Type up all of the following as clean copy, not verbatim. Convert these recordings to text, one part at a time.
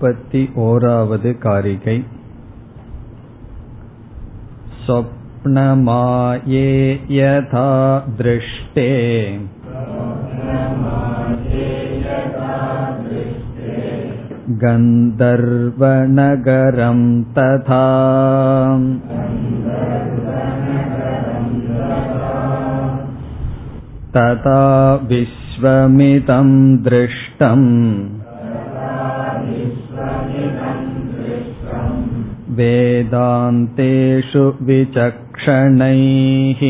31வது காரிகை ஸ்வப்னமாயே யதா த்ருஷ்டே கந்தர்வநகரம் ததா ததா விஸ்வமிதம் த்ருஷ்டம் வேதாந்தேஷு விசக்ஷணைஹ.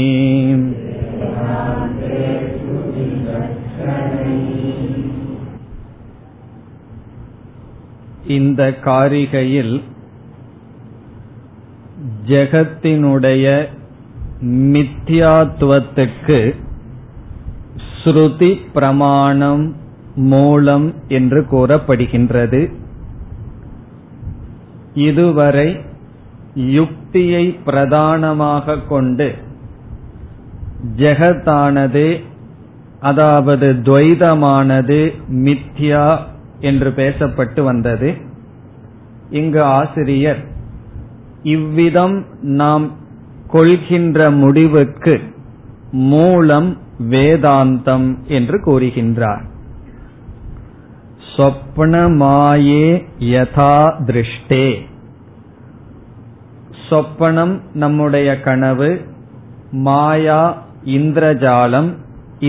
இந்த காரிகையில் ஜெகத்தினுடைய மித்யாத்துவத்துக்கு ஸ்ருதி பிரமாணம் மூலம் என்று கூறப்படுகின்றது. இதுவரை யுக்தியை பிரதானமாக கொண்டு ஜெகத்தானது, அதாவது துவைதமானது மித்யா என்று பேசப்பட்டு வந்தது. இங்கு ஆசிரியர் இவ்விதம் நாம் கொள்கின்ற முடிவுக்கு மூலம் வேதாந்தம் என்று கூறுகின்றார். சொப்பனமாயே யதா திருஷ்டே. சொப்பனம் நம்முடைய கனவு, மாயா இந்திரஜாலம்,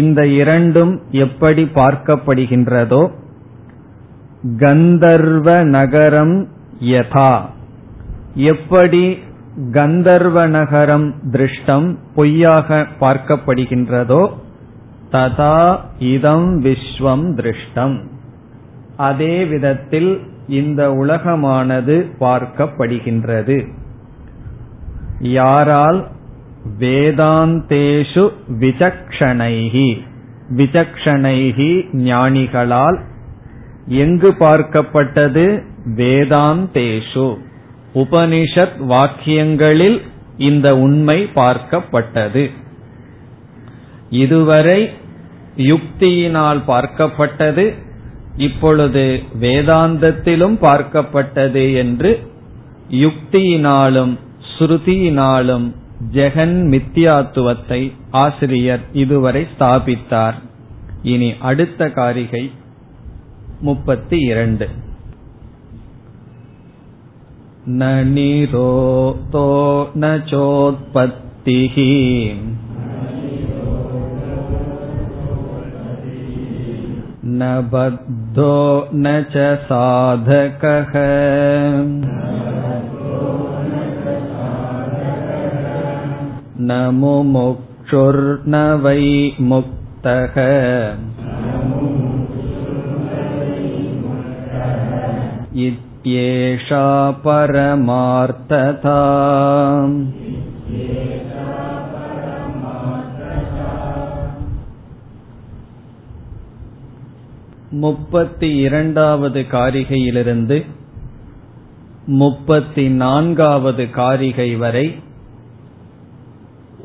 இந்த இரண்டும் எப்படி பார்க்கப்படுகின்றதோ, கந்தர்வ நகரம் யதா, எப்படி கந்தர்வ நகரம் திருஷ்டம் பொய்யாக பார்க்கப்படுகின்றதோ, ததா இதம் விஸ்வம் திருஷ்டம், அதே விதத்தில் இந்த உலகமானது பார்க்கப்படுகின்றது. யாரால்? வேதாந்தேஷு விசக்ஷணைஹி, விசக்ஷணைஹி ஞானிகளால். எங்கு பார்க்கப்பட்டது? வேதாந்தேஷு, உபனிஷத் வாக்கியங்களில் இந்த உண்மை பார்க்கப்பட்டது. இதுவரை யுக்தியினால் பார்க்கப்பட்டது, இப்பொழுது வேதாந்தத்திலும் பார்க்கப்பட்டது என்று யுக்தியினாலும் ஸ்ருதியினாலும் ஜெகன் மித்யாத்துவத்தை ஆசிரியர் இதுவரை ஸ்தாபித்தார். இனி அடுத்த காரிகை 32. ந நிரோதோ ந சோத்பத்திஹி ந பத்தோ ந ச சாதகஹ ந முமுக்ஷுர் ந வை முக்தஹ இத்யேஷா பரமார்த்ததா. முப்பத்தி 32வது காரிகையிலிருந்து 34வது காரிகை வரை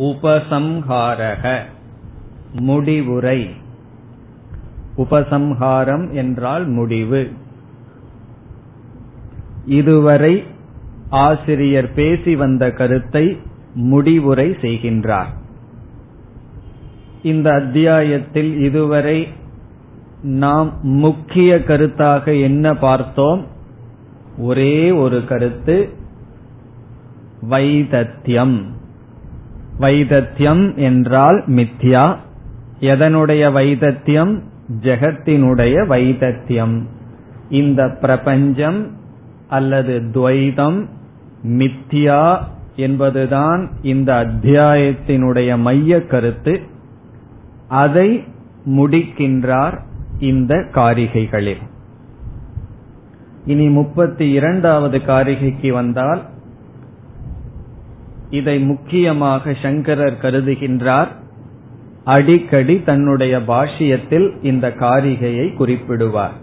உபசம்ஹாரக, முடிவுரை. உபசம்ஹாரம் என்றால் முடிவு. இதுவரை ஆசிரியர் பேசி வந்த கருத்தை முடிவுரை செய்கின்றார். இந்த அத்தியாயத்தில் இதுவரை நாம் முக்கிய கருத்தாக என்ன பார்த்தோம்? ஒரே ஒரு கருத்து, வைதத்தியம். வைதத்தியம் என்றால் மித்யா. எதனுடைய வைதத்தியம்? ஜெகத்தினுடைய வைதத்தியம். இந்த பிரபஞ்சம் அல்லது துவைதம் மித்யா என்பதுதான் இந்த அத்தியாயத்தினுடைய மைய கருத்து. அதை முடிக்கின்றார் இந்த காரிகைகளில். இனி 32வது காரிகைக்கு வந்தால் இதை முக்கியமாக சங்கரர் கருதுகின்றார். அடிக்கடி தன்னுடைய பாஷ்யத்தில் இந்த காரிகையை குறிப்பிடுவார்.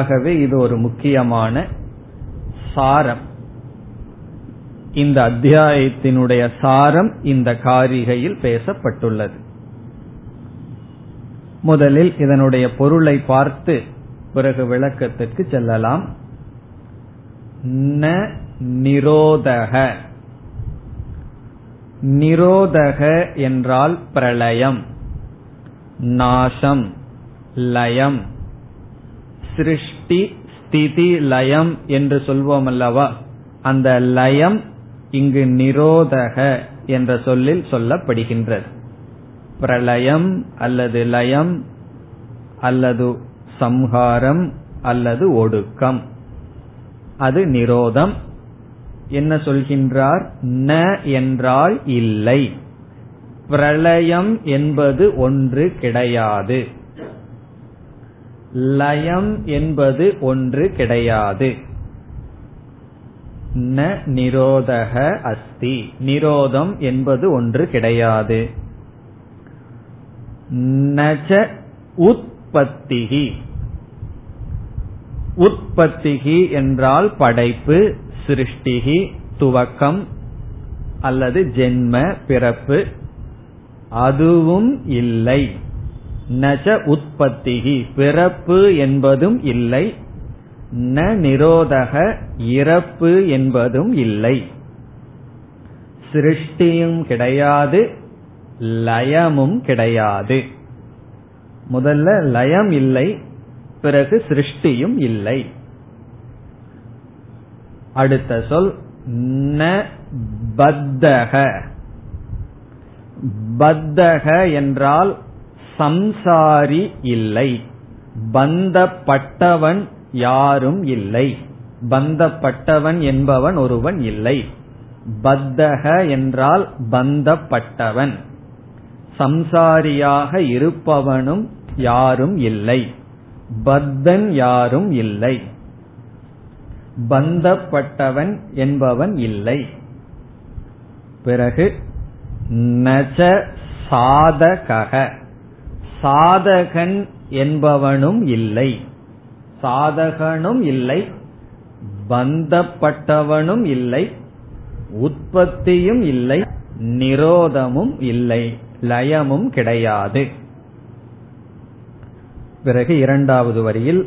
ஆகவே இது ஒரு முக்கியமான சாரம். இந்த அத்தியாயத்தினுடைய சாரம் இந்த காரிகையில் பேசப்பட்டுள்ளது. முதலில் இதனுடைய பொருளை பார்த்து பிறகு விளக்கத்திற்கு செல்லலாம். ந நிரோதக, நிரோதக என்றால் பிரளயம், நாசம், லயம், சிருஷ்டி ஸ்திதி லயம் என்று சொல்வோம் அல்லவா, அந்த லயம் இங்கு நிரோதக என்ற சொல்லில் சொல்லப்படுகின்றது. பிரளயம் அல்லது லயம் அல்லது சம்ஹாரம் அல்லது ஒடுக்கம், அது நிரோதம். என்ன சொல்கின்றார்? ந என்றால் இல்லை, பிரளயம் என்பது ஒன்று கிடையாது, லயம் என்பது ஒன்று கிடையாது. ந நிரோதக அஸ்தி, நிரோதம் என்பது ஒன்று கிடையாது. நச உற்பத்திஹி, உற்பத்திஹி என்றால் படைப்பு, சிருஷ்டிஹி துவக்கம் அல்லது ஜென்ம பிறப்பு, அதுவும் இல்லை. நச உற்பத்திஹி பிறப்பு என்பதும் இல்லை. ந நிரோதக இறப்பு என்பதும் இல்லை. சிருஷ்டியும் கிடையாது, லயமும் கிடையாது. முதல்ல லயம் இல்லை, பிறகு சிருஷ்டியும் இல்லை. அடுத்த சொல் ந பத்தக, பத்தக என்றால் சம்சாரி இல்லை, பந்தப்பட்டவன் யாரும் இல்லை, பந்தப்பட்டவன் என்பவன் ஒருவன் இல்லை. பத்தக என்றால் பந்தப்பட்டவன், சம்சாரியாக இருப்பவனும் யாரும் இல்லை, பத்தன் யாரும் இல்லை, பந்தப்பட்டவன் என்பவன் இல்லை. பிறகு நச சாதக, சாதகன் என்பவனும் இல்லை, சாதகனும் இல்லை, பந்தப்பட்டவனும் இல்லை, உற்பத்தியும் இல்லை, நிரோதமும் இல்லை, லயமும் கிடையாது. பிறகு இரண்டாவது வரியில்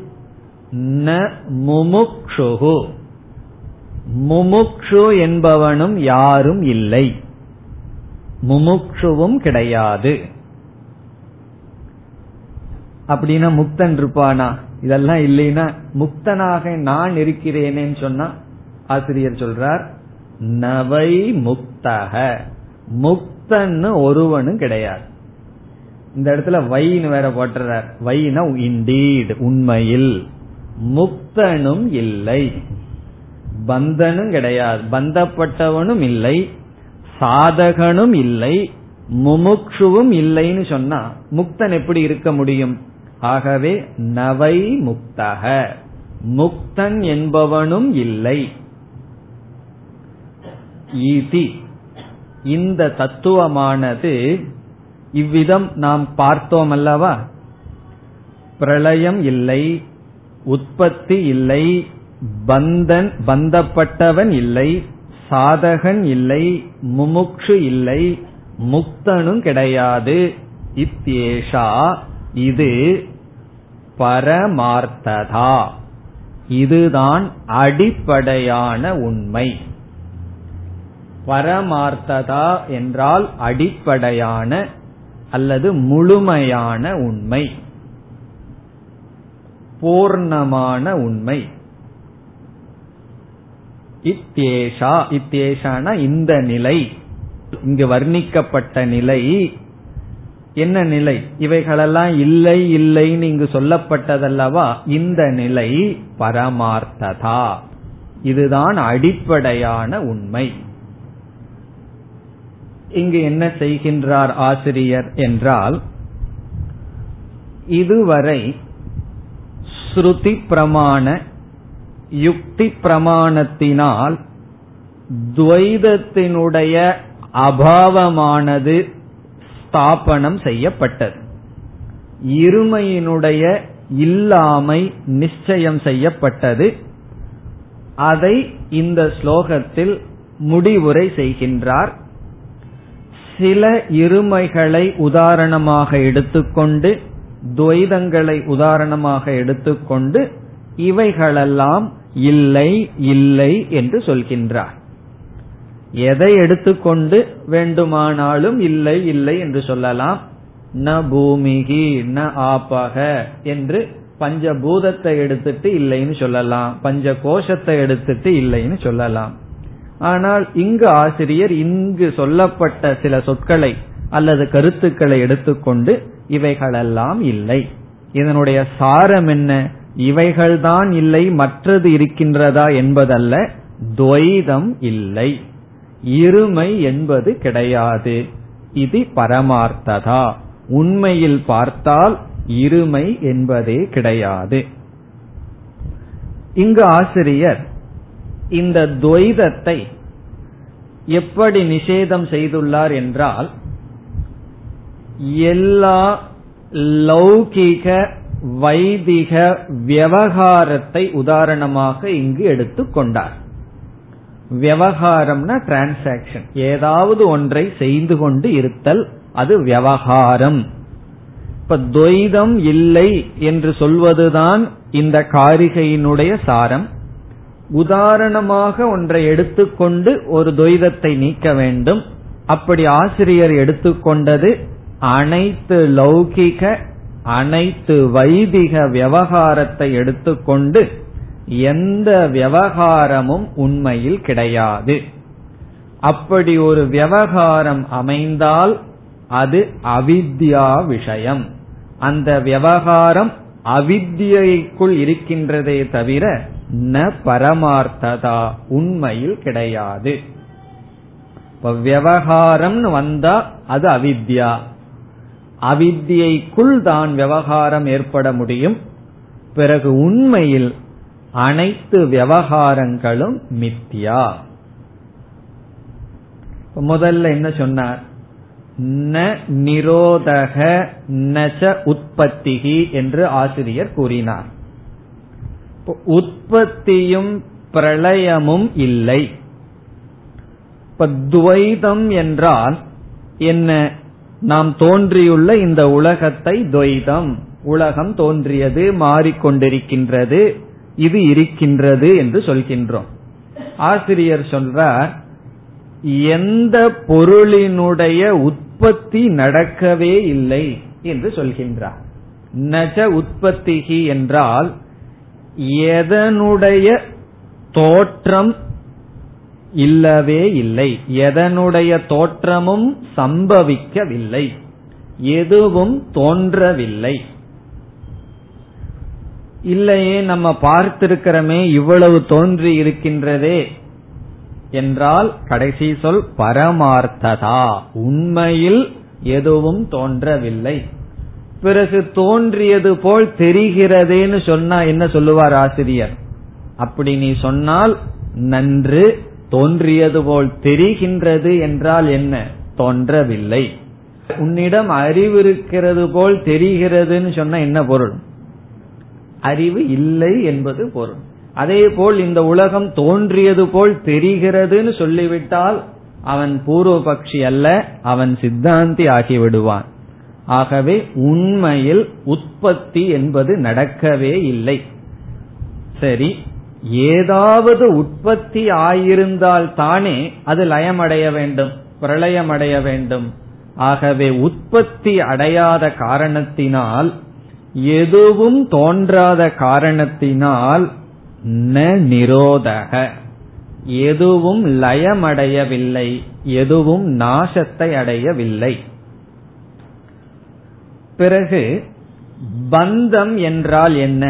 ந முமுக்ஷு, முமுக்ஷு என்பவனும் யாரும் இல்லை, முமுக்ஷுவும் கிடையாது. அப்படின்னா முக்தன் இருப்பானா? இதெல்லாம் இல்லைன்னா முக்தனாக நான் இருக்கிறேனேன்னு சொன்னா, ஆசிரியர் சொல்றார் நவை முக்தக, முக்தன்னு ஒருவனும் கிடையாது. இந்த இடத்துல வைன்னு வேற போட்டுறார், வைனா இண்டீட் உண்மையில், முக்தனும் இல்லை, பந்தனும் கிடையாது, பந்தப்பட்டவனும் இல்லை, சாதகனும் இல்லை, முமுக்ஷுவும் இல்லைன்னு சொன்னா முக்தன் எப்படி இருக்க முடியும்? ஆகவே நவை முக்தக, முக்தன் என்பவனும் இல்லை. இந்த தத்துவமானது இவ்விதம் நாம் பார்த்தோம் அல்லவா, பிரளயம் இல்லை, உற்பத்தி இல்லை, பந்தன் பந்தப்பட்டவன் இல்லை, சாதகன் இல்லை, முமுக்ஷு இல்லை, முக்தனும் கிடையாது. இத்யேஷா இது பரமார்த்ததா, இதுதான் அடிப்படையான உண்மை. பரமார்த்ததா என்றால் அடிப்படையான அல்லது முழுமையான உண்மை, பூர்ணமான உண்மை. இத்யேஷா, இத்யேஷான இந்த நிலை, இங்கு வர்ணிக்கப்பட்ட நிலை என்ன நிலை? இவைகளெல்லாம் இல்லை இல்லைன்னு இங்கு சொல்லப்பட்டதல்லவா, இந்த நிலை பரமார்த்ததா, இதுதான் அடிப்படையான உண்மை. இங்கு என்ன செய்கின்றார் ஆசிரியர் என்றால், இதுவரை ஸ்ருதி பிரமாண யுக்தி பிரமாணத்தினால் துவைதத்தினுடைய அபாவமானது ஸ்தாபனம் செய்யப்பட்டது, இருமையினுடைய இல்லாமை நிச்சயம் செய்யப்பட்டது. அதை இந்த ஸ்லோகத்தில் முடிவுரை செய்கின்றார். சில இருமைகளை உதாரணமாக எடுத்துக்கொண்டு துவைதங்களை உதாரணமாக எடுத்துக்கொண்டு இவைகளெல்லாம் இல்லை இல்லை என்று சொல்கின்றார். எதை எடுத்துக்கொண்டு வேண்டுமானாலும் இல்லை இல்லை என்று சொல்லலாம். ந பூமிகி ந ஆபக என்று பஞ்சபூதத்தை எடுத்துட்டு இல்லைன்னு சொல்லலாம், பஞ்ச கோஷத்தை எடுத்துட்டு இல்லைன்னு சொல்லலாம். ஆனால் இங்கு ஆசிரியர் இங்கு சொல்லப்பட்ட சில சொற்களை அல்லது கருத்துக்களை எடுத்துக்கொண்டு இவைகளெல்லாம் இல்லை. இதனுடைய சாரம் என்ன? இவைகள்தான் இல்லை, மற்றது இருக்கின்றதா என்பதல்ல. துவைதம் இல்லை, இருமை என்பது கிடையாது. இது பரமார்த்ததா, உண்மையில் பார்த்தால் இருமை என்பதே கிடையாது. இங்கு ஆசிரியர் இந்த துவைதத்தை எப்படி நிஷேதம் செய்துள்ளார் என்றால், எல்லா லௌகிக வைதிக விவகாரத்தை உதாரணமாக இங்கு எடுத்துக் கொண்டார். விவகாரம்னா டிரான்சாக்சன், ஏதாவது ஒன்றை செய்து கொண்டு இருத்தல், அது விவகாரம். இப்ப துவைதம் இல்லை என்று சொல்வதுதான் இந்த காரிகையினுடைய சாரம். உதாரணமாக ஒன்றை எடுத்துக்கொண்டு ஒரு துவைதத்தை நீக்க வேண்டும். அப்படி ஆசிரியர் எடுத்துக்கொண்டது அனைத்து லௌகிக அனைத்து வைதிக விவகாரத்தை எடுத்துக்கொண்டு எந்த விவகாரமும் உண்மையில் கிடையாது. அப்படி ஒரு விவகாரம் அமைந்தால் அது அவித்யா விஷயம். அந்த விவகாரம் அவித்யைக்குள் இருக்கின்றதே தவிர ந பரமார்த்ததா, உண்மையில் கிடையாது. இப்ப விவகாரம் வந்தா அது அவித்யா, அவித்யைக்குள் தான் விவகாரம் ஏற்பட முடியும். பிறகு உண்மையில் அனைத்து விவகாரங்களும் மித்யா. முதல்ல என்ன சொன்னார்? ந நிரோதக நச உற்பத்திகி என்று ஆசிரியர் கூறினார். உற்பத்தியும் பிரளயமும் இல்லை. இப்ப துவைதம் என்றால் என்ன? நாம் தோன்றியுள்ள இந்த உலகத்தை துவைதம், உலகம் தோன்றியது, மாறிக்கொண்டிருக்கின்றது, இது இருக்கின்றது என்று சொல்கின்றோம். ஆசிரியர் சொல்றார், எந்த பொருளினுடைய உற்பத்தி நடக்கவே இல்லை என்று சொல்கின்றார். நஜ உற்பத்திகி என்றால் எதனுடைய தோற்றம் இல்லவே இல்லை, எதனுடைய தோற்றமும் சம்பவிக்கவில்லை, எதுவும் தோன்றவில்லை. இல்லையே நம்ம பார்த்திருக்கிறோமே, இவ்வளவு தோன்றி இருக்கின்றதே என்றால் கடைசி சொல் பரமார்த்ததா, உண்மையில் எதுவும் தோன்றவில்லை. பிறகு தோன்றியது போல் தெரிகிறதேன்னு சொன்னா என்ன சொல்லுவார் ஆசிரியர்? அப்படி நீ சொன்னால் நன்று, தோன்றியது போல் தெரிகின்றது என்றால் என்ன? தோன்றவில்லை. உன்னிடம் அறிவு இருக்கிறது போல் தெரிகிறதுன்னு சொன்னா என்ன பொருள்? அறிவு இல்லை என்பது பொருள். அதே போல் இந்த உலகம் தோன்றியது போல் தெரிகிறதுன்னு சொல்லிவிட்டால் அவன் பூர்வபக்ஷி அல்ல, அவன் சித்தாந்தி ஆகிவிடுவான். ஆகவே உண்மையில் உற்பத்தி என்பது நடக்கவே இல்லை. சரி, ஏதாவது உற்பத்தி ஆயிருந்தால் தானே அது லயமடைய வேண்டும், பிரளயமடைய வேண்டும். ஆகவே உற்பத்தி அடையாத காரணத்தினால், எதுவும் தோன்றாத காரணத்தினால் ந நிரோதக, எதுவும் லயமடையவில்லை, எதுவும் நாசத்தை அடையவில்லை. பிறகு பந்தம் என்றால் என்ன?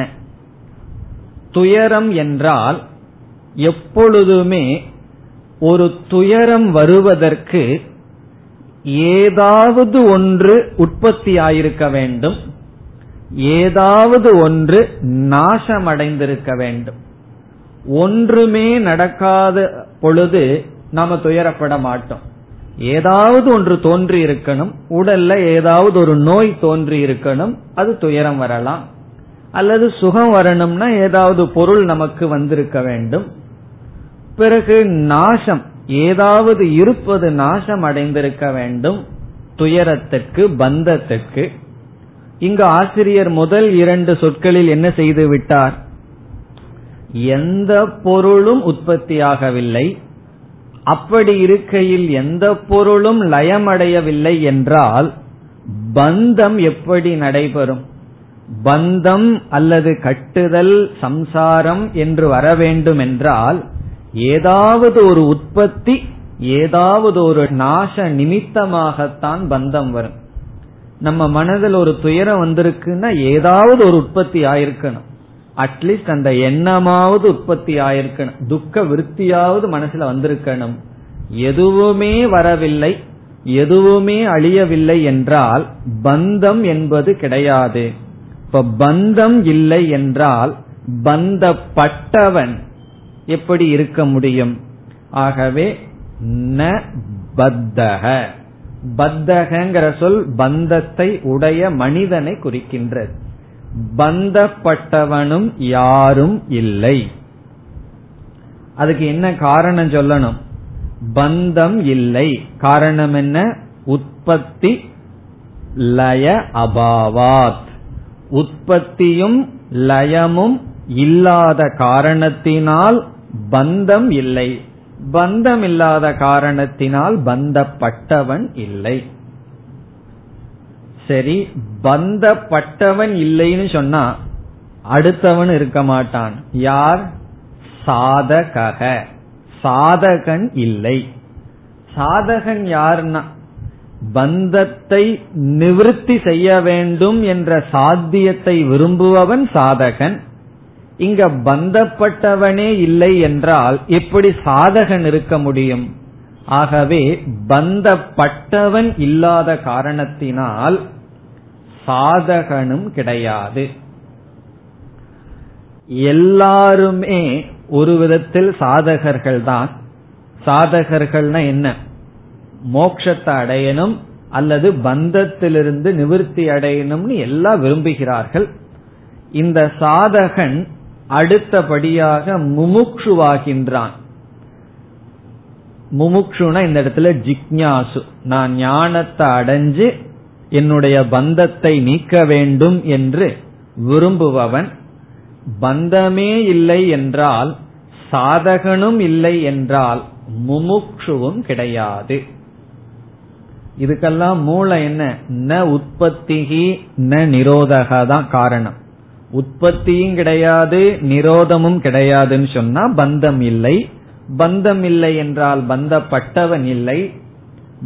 துயரம் என்றால் எப்பொழுதுமே ஒரு துயரம் வருவதற்கு ஏதாவது ஒன்று உற்பத்தி ஆயிருக்க வேண்டும், ஏதாவது ஒன்று நாசமடைந்திருக்க வேண்டும். ஒன்றுமே நடக்காத பொழுது நாம துயரப்பட மாட்டோம். ஏதாவது ஒன்று தோன்றி இருக்கணும், உடல்ல ஏதாவது ஒரு நோய் தோன்றி இருக்கணும், அது துயரம் வரலாம். அல்லது சுகம் வரணும்னா ஏதாவது பொருள் நமக்கு வந்திருக்க வேண்டும். பிறகு நாசம், ஏதாவது இருப்பது நாசம் அடைந்திருக்க வேண்டும், துயரத்திற்கு, பந்தத்திற்கு. இங்கு ஆசிரியர் முதல் இரண்டு சொற்களில் என்ன செய்து விட்டார்? எந்த பொருளும் உற்பத்தியாகவில்லை, அப்படி இருக்கையில் எந்த பொருளும் லயமடையவில்லை என்றால் பந்தம் எப்படி நடைபெறும்? பந்தம் அல்லது கட்டுதல், சம்சாரம் என்று வர வேண்டும் என்றால் ஏதாவது ஒரு உற்பத்தி, ஏதாவது ஒரு நாச நிமித்தமாகத்தான் பந்தம் வரும். நம்ம மனதில் ஒரு துயரம் வந்திருக்குன்னா ஏதாவது ஒரு உற்பத்தி ஆயிருக்கணும், அட்லீஸ்ட் அந்த எண்ணமாவது உற்பத்தி ஆயிருக்கணும், துக்க விருத்தியாவது மனசுல வந்திருக்கணும். எதுவுமே வரவில்லை, எதுவுமே அழியவில்லை என்றால் பந்தம் என்பது கிடையாது. இப்ப பந்தம் இல்லை என்றால் பந்தப்பட்டவன் எப்படி இருக்க முடியும்? ஆகவே ந பத்தக, பத்தகங்கிற சொல் பந்தத்தை உடைய மனிதனை குறிக்கின்றது. பந்தப்பட்டவனும் யாரும் இல்லை. அதுக்கு என்ன காரணம் சொல்லணும்? பந்தம் இல்லை, காரணம் என்ன? உற்பத்தி லய அபாவாத், உற்பத்தியும் லயமும் இல்லாத காரணத்தினால் பந்தம் இல்லை, பந்தம் இல்லாத காரணத்தினால் பந்தப்பட்டவன் இல்லை. சரி, பந்தப்பட்டவன் இல்லைன்னு சொன்னா அடுத்தவன் இருக்க மாட்டான். யார்? சாதக, சாதகன் இல்லை. சாதகன் யார்னா பந்தத்தை நிவர்த்தி செய்ய வேண்டும் என்ற சாத்தியத்தை விரும்புபவன் சாதகன். இங்க பந்தப்பட்டவனே இல்லை என்றால் எப்படி சாதகன் இருக்க முடியும்? ஆகவே பந்தப்பட்டவன் இல்லாத காரணத்தினால் சாதகனும் கிடையாது. எல்லாருமே ஒரு விதத்தில் சாதகர்கள் தான். சாதகர்கள்னா என்ன? மோட்சத்தை அடையணும் அல்லது பந்தத்திலிருந்து நிவர்த்தி அடையணும்னு எல்லாம் விரும்புகிறார்கள். இந்த சாதகன் அடுத்தபடியாக முமுக்ஷுவாகின்றான். முமுக்ஷுனா இந்த இடத்துல ஜிக்ஞாசு, நான் ஞானத்தை அடைஞ்சு என்னுடைய பந்தத்தை நீக்க வேண்டும் என்று விரும்புபவன். பந்தமே இல்லை என்றால், சாதகனும் இல்லை என்றால் முமுக்ஷுவும் கிடையாது. இதுக்கெல்லாம் மூல என்ன? ந உற்பத்திகி ந நிரோதக தான் காரணம். உற்பத்தியும் கிடையாது, நிரோதமும் கிடையாதுன்னு சொன்னா பந்தம் இல்லை. பந்தம் இல்லை என்றால் பந்தப்பட்டவன் இல்லை,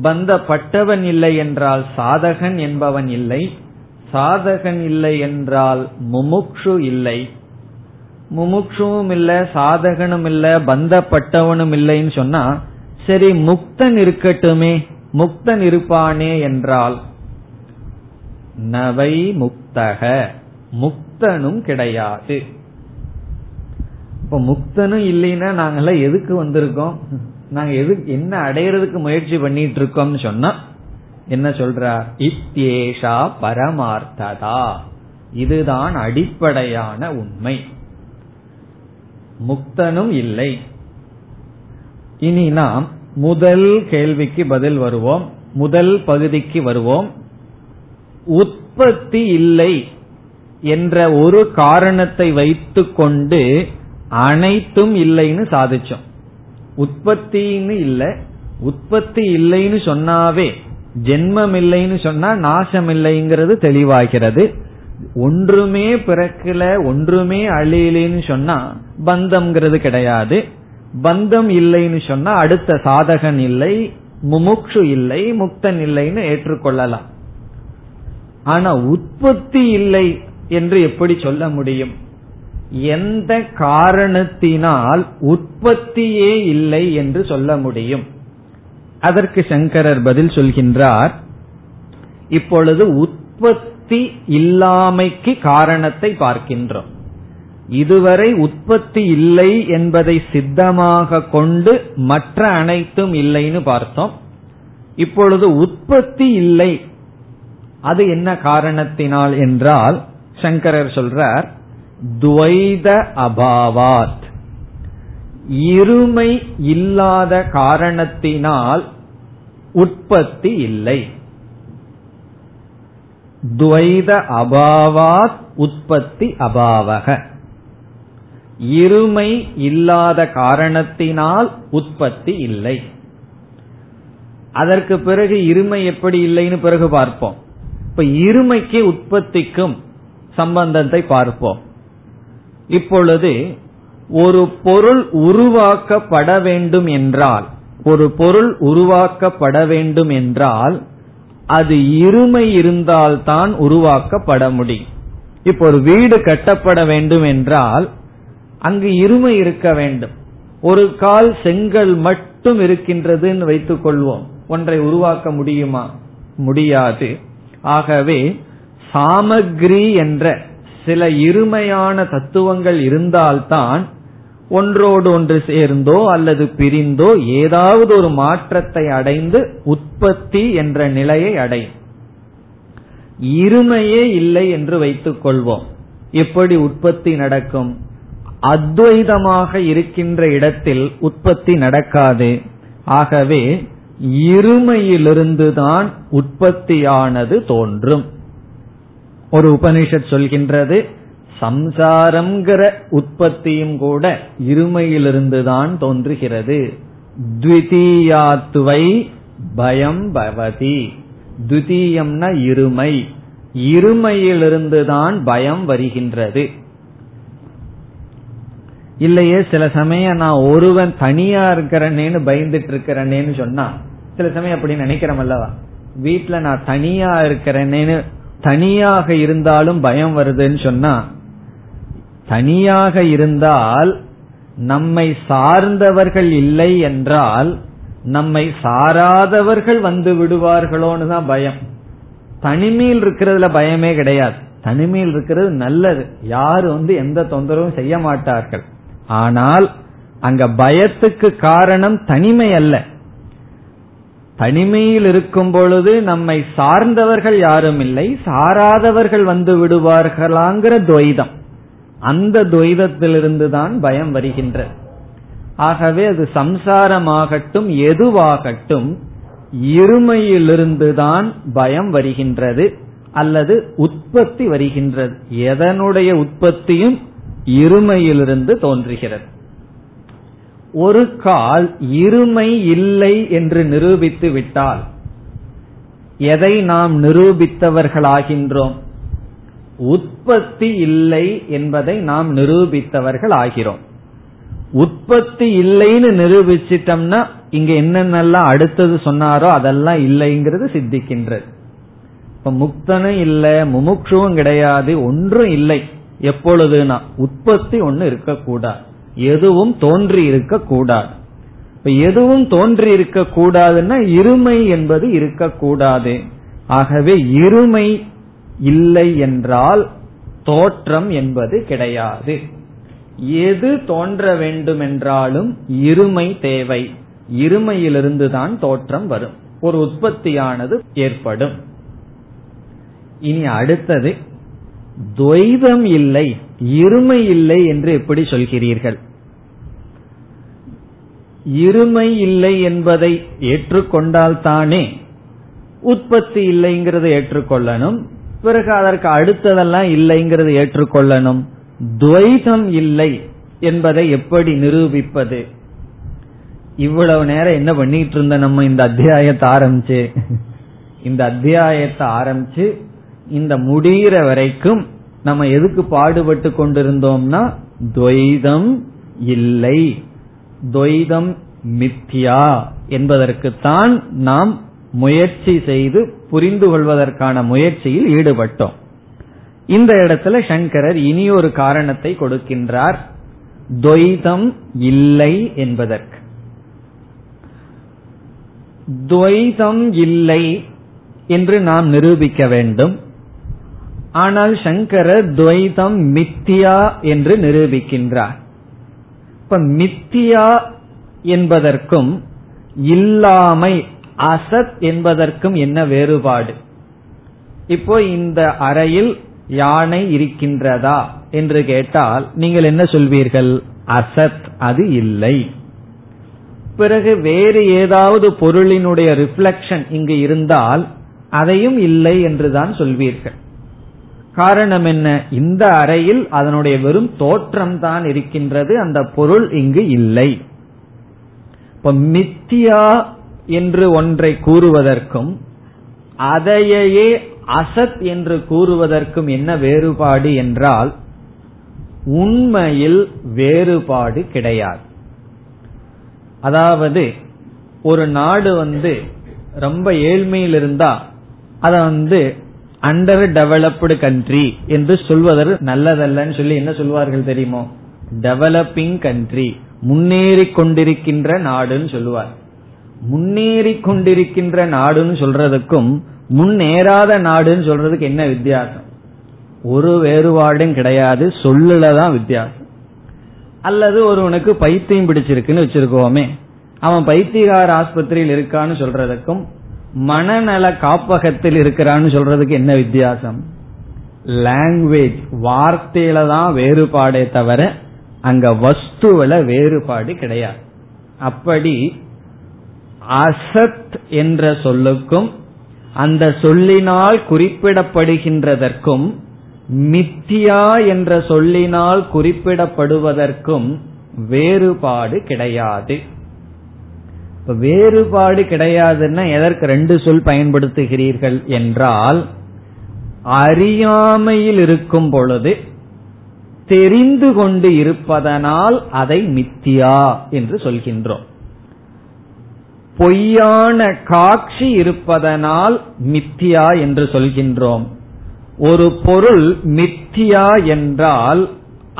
பந்தப்பட்டவன் இல்லை என்றால் சாதகன் என்பவன் இல்லை, சாதகன் இல்லை என்றால் முமுக்ஷு இல்லை, முமுக்ஷுவும் இல்லை, சாதகனும் இல்லை, பந்தப்பட்டவனும் இல்லைன்னு சொன்னா சரி முக்தன் இருக்கட்டுமே, முக்தன் இருப்பானே என்றால் நவை முக்தக, முக்தனும் கிடையாது. இப்ப முக்தனும் இல்லைன்னா நாங்கெல்லாம் எதுக்கு வந்திருக்கோம்? நாங்க எதுக்கு, என்ன அடையறதுக்கு முயற்சி பண்ணிட்டு இருக்கோம்னு சொன்னா என்ன சொல்றார்? இத்யேஷா பரமார்த்ததா, இதுதான் அடிப்படையான உண்மை. முக்தனும் இல்லை. இனி நாம் முதல் கேள்விக்கு பதில் வருவோம், முதல் பகுதிக்கு வருவோம். உற்பத்தி இல்லை என்ற ஒரு காரணத்தை வைத்துக்கொண்டு அனைத்தும் இல்லைன்னு சாதிச்சோம். உற்பத்தின்னு இல்லை, உற்பத்தி இல்லைன்னு சொன்னாவே, ஜென்மம் இல்லைன்னு சொன்னா நாசம் இல்லைங்கிறது தெளிவாகிறது. ஒன்றுமே பிறக்கல, ஒன்றுமே அழியலன்னு சொன்னா பந்தம்ங்கிறது கிடையாது. பந்தம் இல்லைன்னு சொன்னா அடுத்த சாதகன் இல்லை, முமுக்ஷு இல்லை, முக்தன் இல்லைன்னு ஏற்றுக்கொள்ளலாம். ஆனா உற்பத்தி இல்லை என்று எப்படி சொல்ல முடியும்? எந்த காரணத்தினால் உற்பத்தியே இல்லை என்று சொல்ல முடியும்? அதற்கு சங்கரர் பதில் சொல்கின்றார். இப்பொழுது உற்பத்தி இல்லாமைக்கு காரணத்தை பார்க்கின்றோம். இதுவரை உற்பத்தி இல்லை என்பதை சித்தமாக கொண்டு மற்ற அனைத்தும் இல்லைன்னு பார்த்தோம். இப்பொழுது உற்பத்தி இல்லை, அது என்ன காரணத்தினால் என்றால் சங்கரர் சொல்றார், துவைத அபாவாத், இருமை இல்லாத காரணத்தினால் உற்பத்தி இல்லை. துவைத அபாவாத் உற்பத்தி அபாவக, இருமை இல்லாத காரணத்தினால் உற்பத்தி இல்லை. அதற்கு பிறகு இருமை எப்படி இல்லைன்னு பிறகு பார்ப்போம். இப்ப இருமைக்கு உற்பத்திக்கும் சம்பந்தத்தை பார்ப்போம். இப்பொழுது ஒரு பொருள் உருவாக்கப்பட வேண்டும் என்றால், ஒரு பொருள் உருவாக்கப்பட வேண்டும் என்றால் அது இருமை இருந்தால்தான் உருவாக்கப்பட முடியும். இப்போ ஒரு வீடு கட்டப்பட வேண்டும் என்றால் அங்கு இருமை இருக்க வேண்டும். ஒரு கால் செங்கல் மட்டும் இருக்கின்றதுன்னு வைத்துக் கொள்வோம், ஒன்றை உருவாக்க முடியுமா? முடியாது. ஆகவே சாமகிரி என்ற சில இருமையான தத்துவங்கள் இருந்தால்தான் ஒன்றோடு ஒன்று சேர்ந்தோ அல்லது பிரிந்தோ ஏதாவது ஒரு மாற்றத்தை அடைந்து உற்பத்தி என்ற நிலையை அடையும். இருமையே இல்லை என்று வைத்துக் கொள்வோம், எப்படி உற்பத்தி நடக்கும்? அத்வைதமாக இருக்கின்ற இடத்தில் உற்பத்தி நடக்காது. ஆகவே இருமையிலிருந்துதான் உற்பத்தியானது தோன்றும். ஒரு உபனிஷத் சொல்கின்றது, சம்சாரம்ங்கிற உற்பத்தியும் கூட இருமையிலிருந்துதான் தோன்றுகிறது. த்விதீயாத்வை பயம் பவதி. த்விதீயம்னா இருமை, இருமையிலிருந்துதான் பயம் வருகின்றது. இல்லையே சில சமயம் நான் ஒருவன் தனியா இருக்கிறேன்னு பயந்துட்டு இருக்கிறேன்னு சொன்னா, சில சமயம் அப்படி நினைக்கிறோம் அல்லவா? வீட்டுல நான் தனியா இருக்கிறேன்னு, தனியாக இருந்தாலும் பயம் வருதுன்னு சொன்னா, தனியாக இருந்தால் நம்மை சார்ந்தவர்கள் இல்லை என்றால் நம்மை சாராதவர்கள் வந்து விடுவார்களோன்னு தான் பயம். தனிமையில் இருக்கிறதுல பயமே கிடையாது, தனிமையில் இருக்கிறது நல்லது, யாரு வந்து எந்த தொந்தரவும் செய்ய மாட்டார்கள். ஆனால் அங்க பயத்துக்கு காரணம் தனிமை அல்ல. தனிமையில் இருக்கும் பொழுது நம்மை சார்ந்தவர்கள் யாரும் இல்லை, சாராதவர்கள் வந்து விடுவார்களாங்கிற துவைதம், அந்த துவைதத்திலிருந்துதான் பயம் வருகின்றது. ஆகவே அது சம்சாரமாகட்டும் எதுவாகட்டும் இருமையிலிருந்துதான் பயம் வருகின்றது அல்லது உற்பத்தி வருகின்றது. எதனுடைய உற்பத்தியும் இருமையிலிருந்து தோன்றுகிறது. ஒரு கால் இருமை இல்லை என்று நிரூபித்து விட்டால் எதை நாம் நிரூபித்தவர்களாகின்றோம்? உற்பத்தி இல்லை என்பதை நாம் நிரூபித்தவர்கள் ஆகிறோம். உற்பத்தி இல்லைன்னு நிரூபிச்சிட்டம்னா இங்க என்னென்னலாம் அடுத்தது சொன்னாரோ அதெல்லாம் இல்லைங்கிறது சித்திக்கின்றது. இப்ப முக்தனும் இல்ல, முமுட்சுவும் கிடையாது, ஒன்றும் இல்லை. எப்பொழுதுனா உற்பத்தி ஒண்ணு இருக்கக்கூடாது, எதுவும் தோன்றி இருக்க கூடாது. இப்ப எதுவும் தோன்றி இருக்க கூடாதுன்னா இருமை என்பது இருக்கக்கூடாது. ஆகவே இருமை இல்லை என்றால் தோற்றம் என்பது கிடையாது. எது தோன்ற வேண்டும் என்றாலும் இருமை தேவை, இருமையிலிருந்துதான் தோற்றம் வரும், ஒரு உற்பத்தியானது ஏற்படும். இனி அடுத்தது, துவைதம் இல்லை இருமை இல்லை என்று எப்படி சொல்கிறீர்கள்? இருமை இல்லை என்பதை ஏற்றுக்கொண்டால்தானே உற்பத்தி இல்லைங்கிறது ஏற்றுக்கொள்ளணும், பிறகு அதற்கு அடுத்ததெல்லாம் இல்லைங்கிறது ஏற்றுக்கொள்ளணும். துவைதம் இல்லை என்பதை எப்படி நிரூபிப்பது? இவ்வளவு நேரம் என்ன பண்ணிட்டு இருந்த நம்ம? இந்த அத்தியாயத்தை ஆரம்பிச்சு இந்த முடிகிற வரைக்கும் நம்ம எதுக்கு பாடுபட்டு கொண்டிருந்தோம்னா, துவைதம் இல்லை, துவைதம் மித்யா என்பதற்குத்தான் நாம் முயற்சி செய்து புரிந்து கொள்வதற்கான முயற்சியில் ஈடுபட்டோம். இந்த இடத்துல சங்கரர் இனி ஒரு காரணத்தை கொடுக்கின்றார் துவைதம் இல்லை என்பதற்கு. துவைதம் இல்லை என்று நாம் நிரூபிக்க வேண்டும். ஆனால் சங்கரர் துவைதம் மித்தியா என்று நிரூபிக்கின்றார். இப்ப மித்தியா என்பதற்கும் இல்லாமை அசத் என்பதற்கும் என்ன வேறுபாடு? இப்போ இந்த அறையில் யானை இருக்கின்றதா என்று கேட்டால் நீங்கள் என்ன சொல்வீர்கள்? அசத், அது இல்லை. பிறகு வேறு ஏதாவது பொருளினுடைய ரிஃப்ளெக்ஷன் இங்கு இருந்தால் அதையும் இல்லை என்றுதான் சொல்வீர்கள். காரணம் என்ன? இந்த அறையில் அதனுடைய வெறும் தோற்றம் தான் இருக்கின்றது, அந்த பொருள் இங்கு இல்லை. இப்ப மித்தியா என்று ஒன்றை கூறுவதற்கும் அதையே அசத் என்று கூறுவதற்கும் என்ன வேறுபாடு என்றால், உண்மையில் வேறுபாடு கிடையாது. அதாவது ஒரு நாடு ரொம்ப ஏழ்மையில் இருந்தா அத அண்டர் டெவலப்டு கண்ட்ரி என்று சொல்வதற்கு நல்லதல்லன்னு சொல்லி என்ன சொல்வார்கள் தெரியுமோ? டெவலப்பிங் கண்ட்ரி, முன்னேறி கொண்டிருக்கின்ற நாடுன்னு சொல்லுவார். முன்னேறி கொண்டிருக்கின்ற நாடுன்னு சொல்றதுக்கும் முன்னேறாத நாடுன்னு சொல்றதுக்கு என்ன வித்தியாசம்? ஒரு வேறுபாடும் கிடையாது, சொல்லதான் வித்தியாசம். அல்லது ஒருவனுக்கு பைத்தியம் பிடிச்சிருக்குன்னு வச்சிருக்கோமே, அவன் பைத்தியகார ஆஸ்பத்திரியில் இருக்கான்னு சொல்றதுக்கும் மனநல காப்பகத்தில் இருக்கிறான்னு சொல்றதுக்கு என்ன வித்தியாசம்? லாங்குவேஜ், வார்த்தையில தான் வேறுபாடே தவிர அங்க வஸ்துவில வேறுபாடு கிடையாது. அப்படி அசத் என்ற சொல்லுக்கும் அந்த சொல்லினால் குறிப்பிடப்படுகின்றதற்கும் மித்தியா என்ற சொல்லினால் குறிப்பிடப்படுவதற்கும் வேறுபாடு கிடையாது. வேறுபாடு கிடையாதுன்னா எதற்கு ரெண்டு சொல் பயன்படுத்துகிறீர்கள் என்றால், அறியாமையில் இருக்கும் பொழுது தெரிந்து கொண்டு இருப்பதனால் அதை மித்தியா என்று சொல்கின்றோம். பொய்யான காட்சி இருப்பதனால் மித்தியா என்று சொல்கின்றோம். ஒரு பொருள் மித்தியா என்றால்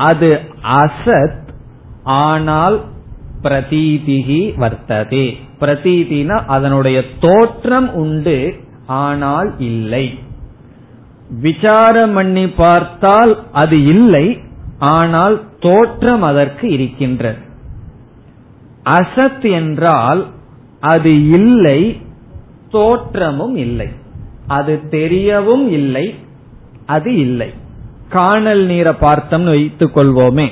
அது அசத், ஆனால் பிரதீதிகி வர்த்ததே. பிரதீதினா அதனுடைய தோற்றம் உண்டு ஆனால் இல்லை. விசாரம் பண்ணி பார்த்தால் அது இல்லை, ஆனால் தோற்றம் அதற்கு இருக்கின்றது. அசத் என்றால் அது இல்லை, தோற்றமும் இல்லை, அது தெரியவும் இல்லை, அது இல்லை. காணல் நீரை பார்த்தோம்னு வைத்துக் கொள்வோமே,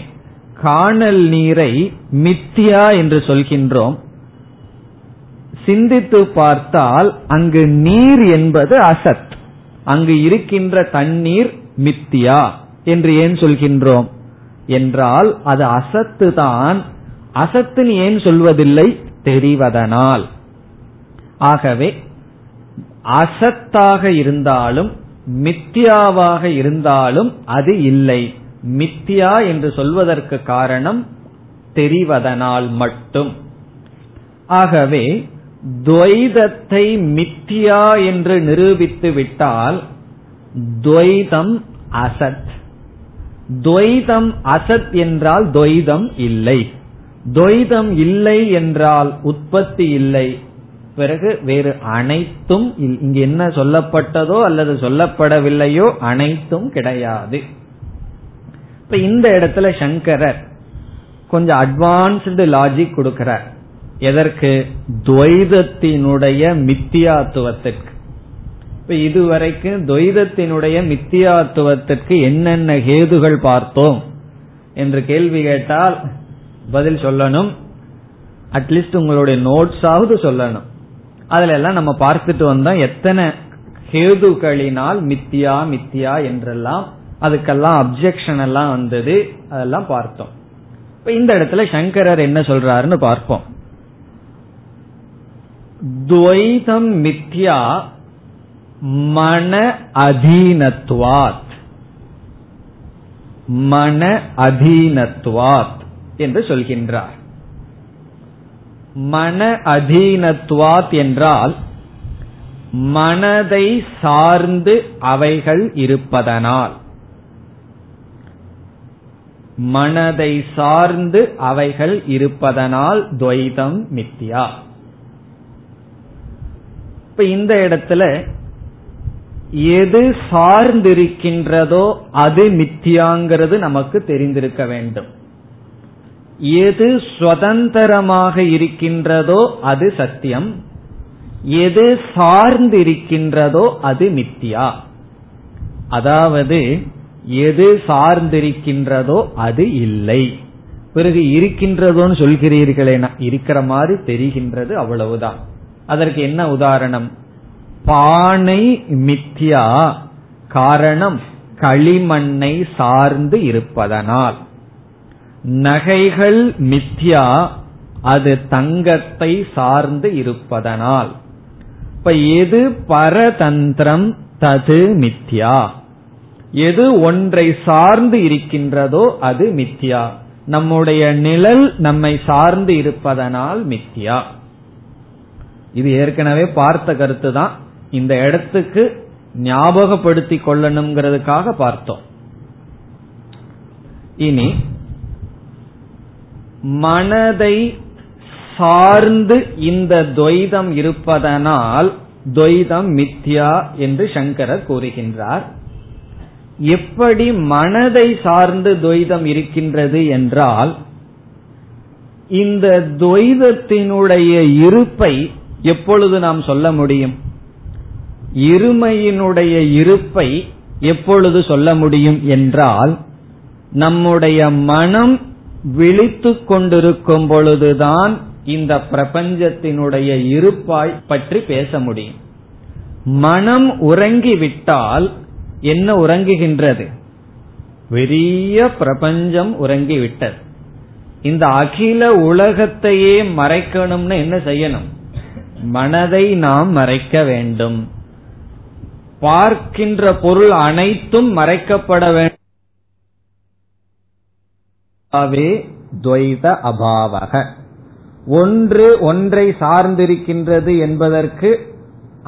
காணல் நீரை மித்தியா என்று சொல்கின்றோம். சிந்தித்து பார்த்தால் அங்கு நீர் என்பது அசத், அங்கு இருக்கின்ற தண்ணீர் மித்தியா என்று ஏன் சொல்கின்றோம் என்றால் அது அசத்து தான். அசத்துன்னு ஏன் சொல்வதில்லை? தெரிவதனால். ஆகவே அசத்தாக இருந்தாலும் மித்தியாவாக இருந்தாலும் அது இல்லை. மித்தியா என்று சொல்வதற்கு காரணம் தெரிவதனால் மட்டும். ஆகவே துவைதத்தை மித்தியா என்று நிரூபித்து விட்டால் துவைதம் அசத். துவைதம் அசத் என்றால் துவைதம் இல்லை. துவைதம் இல்லை என்றால் உற்பத்தி இல்லை. பிறகு வேறு அனைத்தும் இங்கு என்ன சொல்லப்பட்டதோ அல்லது சொல்லப்படவில்லையோ அனைத்தும் கிடையாது. இப்ப இந்த இடத்துல சங்கரர் கொஞ்சம் அட்வான்ஸ்டு லாஜிக் கொடுக்கிறார். எதற்கு? துவைதத்தினுடைய மித்தியாத்துவத்திற்கு. இப்ப இதுவரைக்கும் துவைதத்தினுடைய மித்தியாத்துவத்திற்கு என்னென்ன ஹேதுகள் பார்த்தோம் என்று கேள்வி கேட்டால் பதில் சொல்லணும். அட்லீஸ்ட் உங்களுடைய நோட்ஸாவது சொல்லணும். அதுல எல்லாம் நம்ம பார்த்துட்டு வந்தோம் எத்தனை ஹேதுகளினால் மித்தியா மித்தியா என்றெல்லாம், அதுக்கெல்லாம் அப்செக்ஷன் எல்லாம் வந்தது, அதெல்லாம் பார்த்தோம். இப்ப இந்த இடத்துல சங்கரர் என்ன சொல்றாருன்னு பார்ப்போம். துவைதம் மித்யா மன அதீனத்வாத், மன அதீனத்வாத் என்று சொல்கின்றார். மன அதீனத்வாத் என்றால் மனதை சார்ந்து அவைகள் இருப்பதனால், மனதை சார்ந்து அவைகள் இருப்பதனால் துவைதம் மித்யா. இப்ப இந்த இடத்துல எது சார்ந்திருக்கின்றதோ அது மித்தியாங்கிறது நமக்கு தெரிந்திருக்க வேண்டும். எது சுதந்திரமாக இருக்கின்றதோ அது சத்தியம், எது சார்ந்திருக்கின்றதோ அது மித்தியா. அதாவது எது சார்ந்திருக்கின்றதோ அது இல்லை. பிறகு இருக்கின்றதோன்னு சொல்கிறீர்களே, இருக்கிற மாதிரி தெரிகின்றது, அவ்வளவுதான். அதற்கு என்ன உதாரணம்? பானை மித்யா, காரணம் களிமண்ணை சார்ந்து இருப்பதனால். நகைகள் மித்யா, அது தங்கத்தை சார்ந்து இருப்பதனால். இப்ப எது பரதந்திரம் தது மித்யா, எது ஒன்றை சார்ந்து இருக்கின்றதோ அது மித்யா. நம்முடைய நிழல் நம்மை சார்ந்து இருப்பதனால் மித்யா. இது ஏற்கனவே பார்த்த கருத்து தான், இந்த இடத்துக்கு ஞாபகப்படுத்தி கொள்ளணுங்கிறதுக்காக பார்த்தோம். இனி மனதை சார்ந்து இந்த துவைதம் இருப்பதனால் துவைதம் மித்யா என்று சங்கரர் கூறுகின்றார். எப்படி மனதை சார்ந்து துவைதம் இருக்கின்றது என்றால், இந்த துவைதத்தினுடைய இருப்பை எப்பொழுது நாம் சொல்ல முடியும்? இருமையினுடைய இருப்பை எப்பொழுது சொல்ல முடியும் என்றால், நம்முடைய மனம் விழித்து கொண்டிருக்கும் பொழுதுதான் இந்த பிரபஞ்சத்தினுடைய இருப்பாய் பற்றி பேச முடியும். மனம் உறங்கிவிட்டால் என்ன உறங்குகின்றது? பெரிய பிரபஞ்சம் உறங்கிவிட்டது. இந்த அகில உலகத்தையே மறைக்கணும்னு என்ன செய்யணும்? மனதை நாம் மறைக்க வேண்டும். பார்க்கின்ற பொருள் அனைத்தும் மறைக்கப்பட வேண்டும். துவைத அபாவக, ஒன்று ஒன்றை சார்ந்திருக்கின்றது என்பதற்கு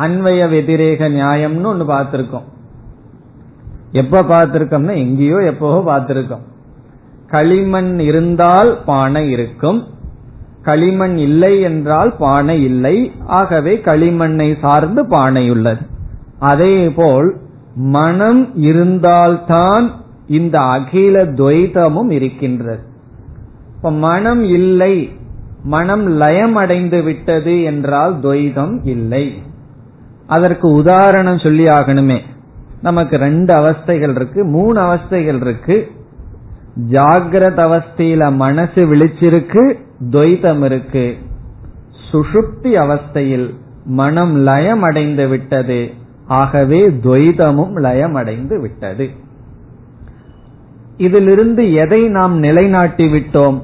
அன்வய வெதிரேக நியாயம்னு ஒன்னு பார்த்திருக்கோம். எப்ப பார்த்திருக்கோம்னா, எங்கேயோ எப்பவோ பார்த்திருக்கோம். களிமண் இருந்தால் பானை இருக்கும், களிமண் இல்லை என்றால் பானை இல்லை. ஆகவே களிமண்ணை சார்ந்து பானை உள்ளது. அதே போல் மனம் இருந்தால்தான் இந்த அகில துவைதமும் இருக்கின்றது. இப்ப மனம் இல்லை, மனம் லயம் அடைந்து விட்டது என்றால் துவைதம் இல்லை. அதற்கு உதாரணம் சொல்லி ஆகணுமே. நமக்கு 2 அவஸ்தைகள் இருக்கு, 3 அவஸ்தைகள் இருக்கு. ஜாகிரத அவஸ்தையில மனசு விழிச்சிருக்கு, துவைதம் இருக்கு. சுஷுப்தி அவஸ்தையில் மனம் லயம் அடைந்து விட்டது, ஆகவே துவைதமும் லயம் அடைந்து விட்டது. இதிலிருந்து எதை நாம் நிலைநாட்டி விட்டோம்?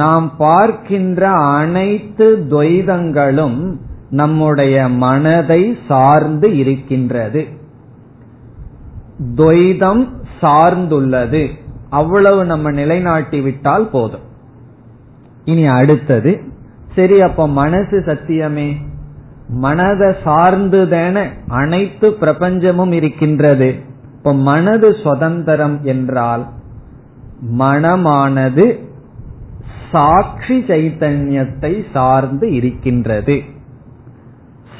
நாம் பார்க்கின்ற அனைத்து துவைதங்களும் நம்முடைய மனதை சார்ந்து இருக்கின்றது, துவைதம் சார்ந்துள்ளது. அவ்வளவு நம்ம நிலைநாட்டி விட்டால் போதும். இனி அடுத்தது, சரி அப்ப மனசு சத்தியமே, மனதை சார்ந்துதான அனைத்து பிரபஞ்சமும் இருக்கின்றது. இப்ப மனது சுதந்திரம் என்றால், மனமானது சாட்சி சைத்தன்யத்தை சார்ந்து இருக்கின்றது.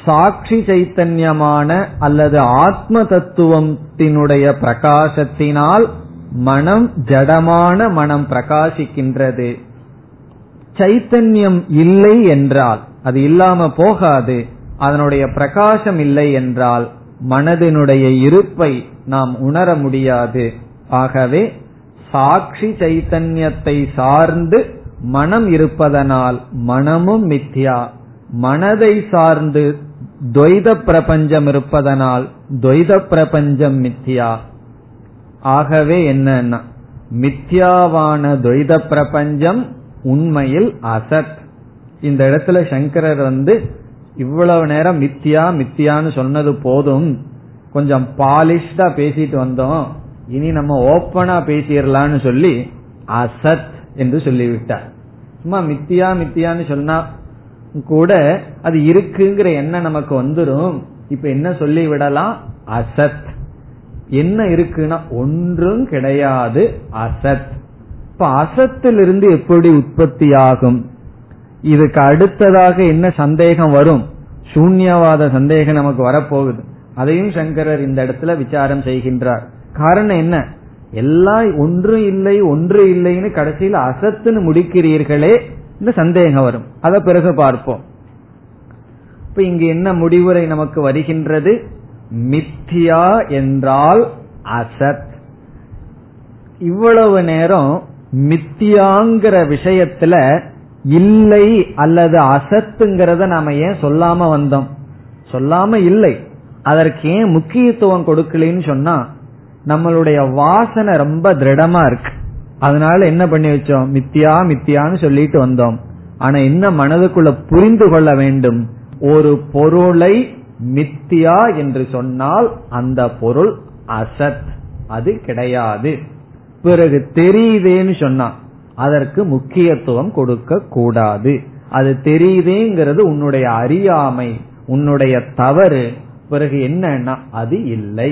சாட்சி சைத்தன்யமான அல்லது ஆத்ம தத்துவத்தினுடைய பிரகாசத்தினால் மனம், ஜடமான மனம் பிரகாசிக்கின்றது. சைத்தன்யம் இல்லை என்றால், அது இல்லாம போகாது, அதனுடைய பிரகாசம் இல்லை என்றால் மனதினுடைய இருப்பை நாம் உணர முடியாது. ஆகவே சாட்சி சைத்தன்யத்தை சார்ந்து மனம் இருப்பதனால் மனமும் மித்யா, மனதை சார்ந்து துவைத பிரபஞ்சம் இருப்பதனால் துவைத பிரபஞ்சம் மித்யா. ஆகவே என்னன்னா, மித்யாவான துவைத பிரபஞ்சம் உண்மையில் அசத். இந்த இடத்துல சங்கரர் இவ்வளவு நேரம் மித்யா மித்யான்னு சொன்னது போதும், கொஞ்சம் பாலிஷ்டா பேசிட்டு வந்தோம், இனி நம்ம ஓப்பனா பேசிடலான்னு சொல்லி அசத் என்று சொல்லிவிட்டார். சும்மா மித்யா மித்யான்னு சொன்னா கூட அது இருக்குங்கிற எண்ணம் நமக்கு வந்துடும். இப்ப என்ன சொல்லி விடலாம்? அசத். என்ன இருக்குன்னா ஒன்றும் கிடையாது, அசத். இப்ப அசத்திலிருந்து எப்படி உற்பத்தி ஆகும்? இதுக்கு அடுத்ததாக என்ன சந்தேகம் வரும்? சூன்யவாத சந்தேகம் நமக்கு வரப்போகுது. அதையும் சங்கரர் இந்த இடத்துல விசாரம் செய்கின்றார். காரணம் என்ன? எல்லாம் ஒன்று இல்லை ஒன்று இல்லைன்னு கடைசியில் அசத்துன்னு முடிக்கிறீர்களே, இந்த சந்தேகம் வரும். அத பிறகு பார்ப்போம். இப்ப இங்கு என்ன முடிவுரை நமக்கு வருகின்றது? மித்யா என்றால் அசத். இவ்வளவு நேரம் மித்தியாங்கிற விஷயத்துல இல்லை அல்லது அசத்துங்கிறத நாம ஏன் சொல்லாம வந்தோம்? சொல்லாம இல்லை, அதற்கு ஏன் முக்கியத்துவம் கொடுக்கலன்னு சொன்னா நம்மளுடைய வாசனை ரொம்ப திடமா இருக்கு, அதனால என்ன பண்ணி வச்சோம், மித்தியா மித்தியான்னு சொல்லிட்டு வந்தோம். ஆனா என்ன மனதுக்குள்ள புரிந்து கொள்ள வேண்டும், ஒரு பொருளை மித்தியா என்று சொன்னால் அந்த பொருள் அசத், அது கிடையாது. பிறகு தெரியுதேன்னு சொன்னா அதற்கு முக்கியத்துவம் கொடுக்க கூடாது. அது தெரியுதேங்கிறது உன்னுடைய அறியாமை, உன்னுடைய தவறு. பிறகு என்னன்னா அது இல்லை.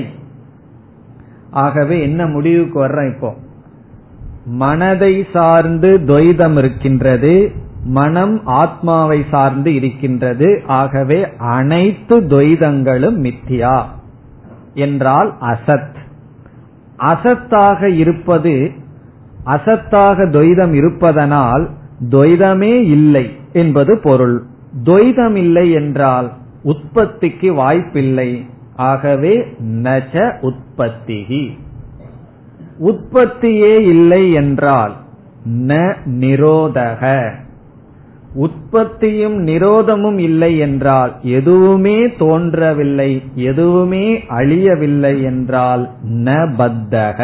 ஆகவே என்ன முடிவுக்கு வர்றோம், இப்போ மனதை சார்ந்து துவைதம் இருக்கின்றது, மனம் ஆத்மாவை சார்ந்து இருக்கின்றது. ஆகவே அனைத்து துவைதங்களும் மித்தியா என்றால் அசத். அசத்தாக இருப்பது, அசத்தாக துவைதம் இருப்பதனால் துவைதமே இல்லை என்பது பொருள். துவைதம் இல்லை என்றால் உற்பத்திக்கு வாய்ப்பில்லை. ஆகவே நச்ச உற்பத்திஹி, உற்பத்தியே இல்லை என்றால் ந நிரோதக, உற்பத்தியும் நிரோதமும் இல்லை என்றால் எதுவுமே தோன்றவில்லை, எதுவுமே அழியவில்லை என்றால் ந பத்தக,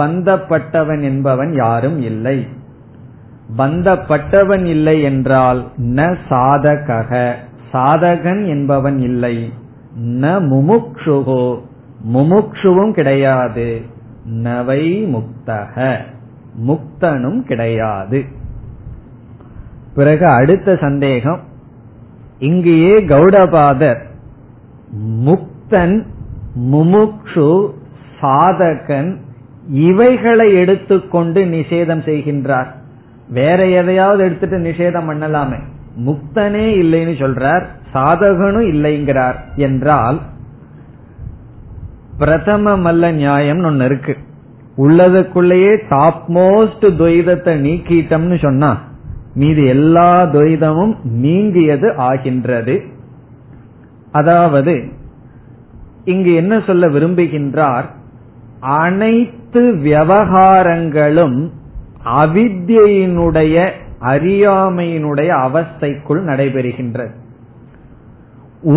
பந்தப்பட்டவன் என்பவன் யாரும் இல்லை. பந்தப்பட்டவன் இல்லை என்றால் ந சாதக, சாதகன் என்பவன் இல்லை. ந முமுக்ஷுகோ, முமுக்ஷுவும் கிடையாது. நவை முக்தக, முக்தனும் கிடையாது. பிறகு அடுத்த சந்தேகம், இங்கேயே கௌடபாதர் முக்தன் முமுக்ஷு சாதகன் இவைகளை எடுத்துக்கொண்டு நிஷேதம் செய்கின்றார். வேற எதையாவது எடுத்துட்டு நிஷேதம் பண்ணலாமே, முக்தனே இல்லைன்னு சொல்றார், சாதகனும் இல்லைங்கிறார் என்றால் பிரதம மல்ல நியாயம் ஒன்னு இருக்கு. உள்ளதுக்குள்ளேயே டாப் மோஸ்ட் துவைதத்தை நீக்கிட்டம்னு சொன்னா மீது எல்லா துவைதமும் நீங்கியது ஆகின்றது. அதாவது இங்கு என்ன சொல்ல விரும்புகின்றார், அனைத்து விவகாரங்களும் அவித்யினுடைய அறியாமையினுடைய அவஸ்தைக்குள் நடைபெறுகின்றது.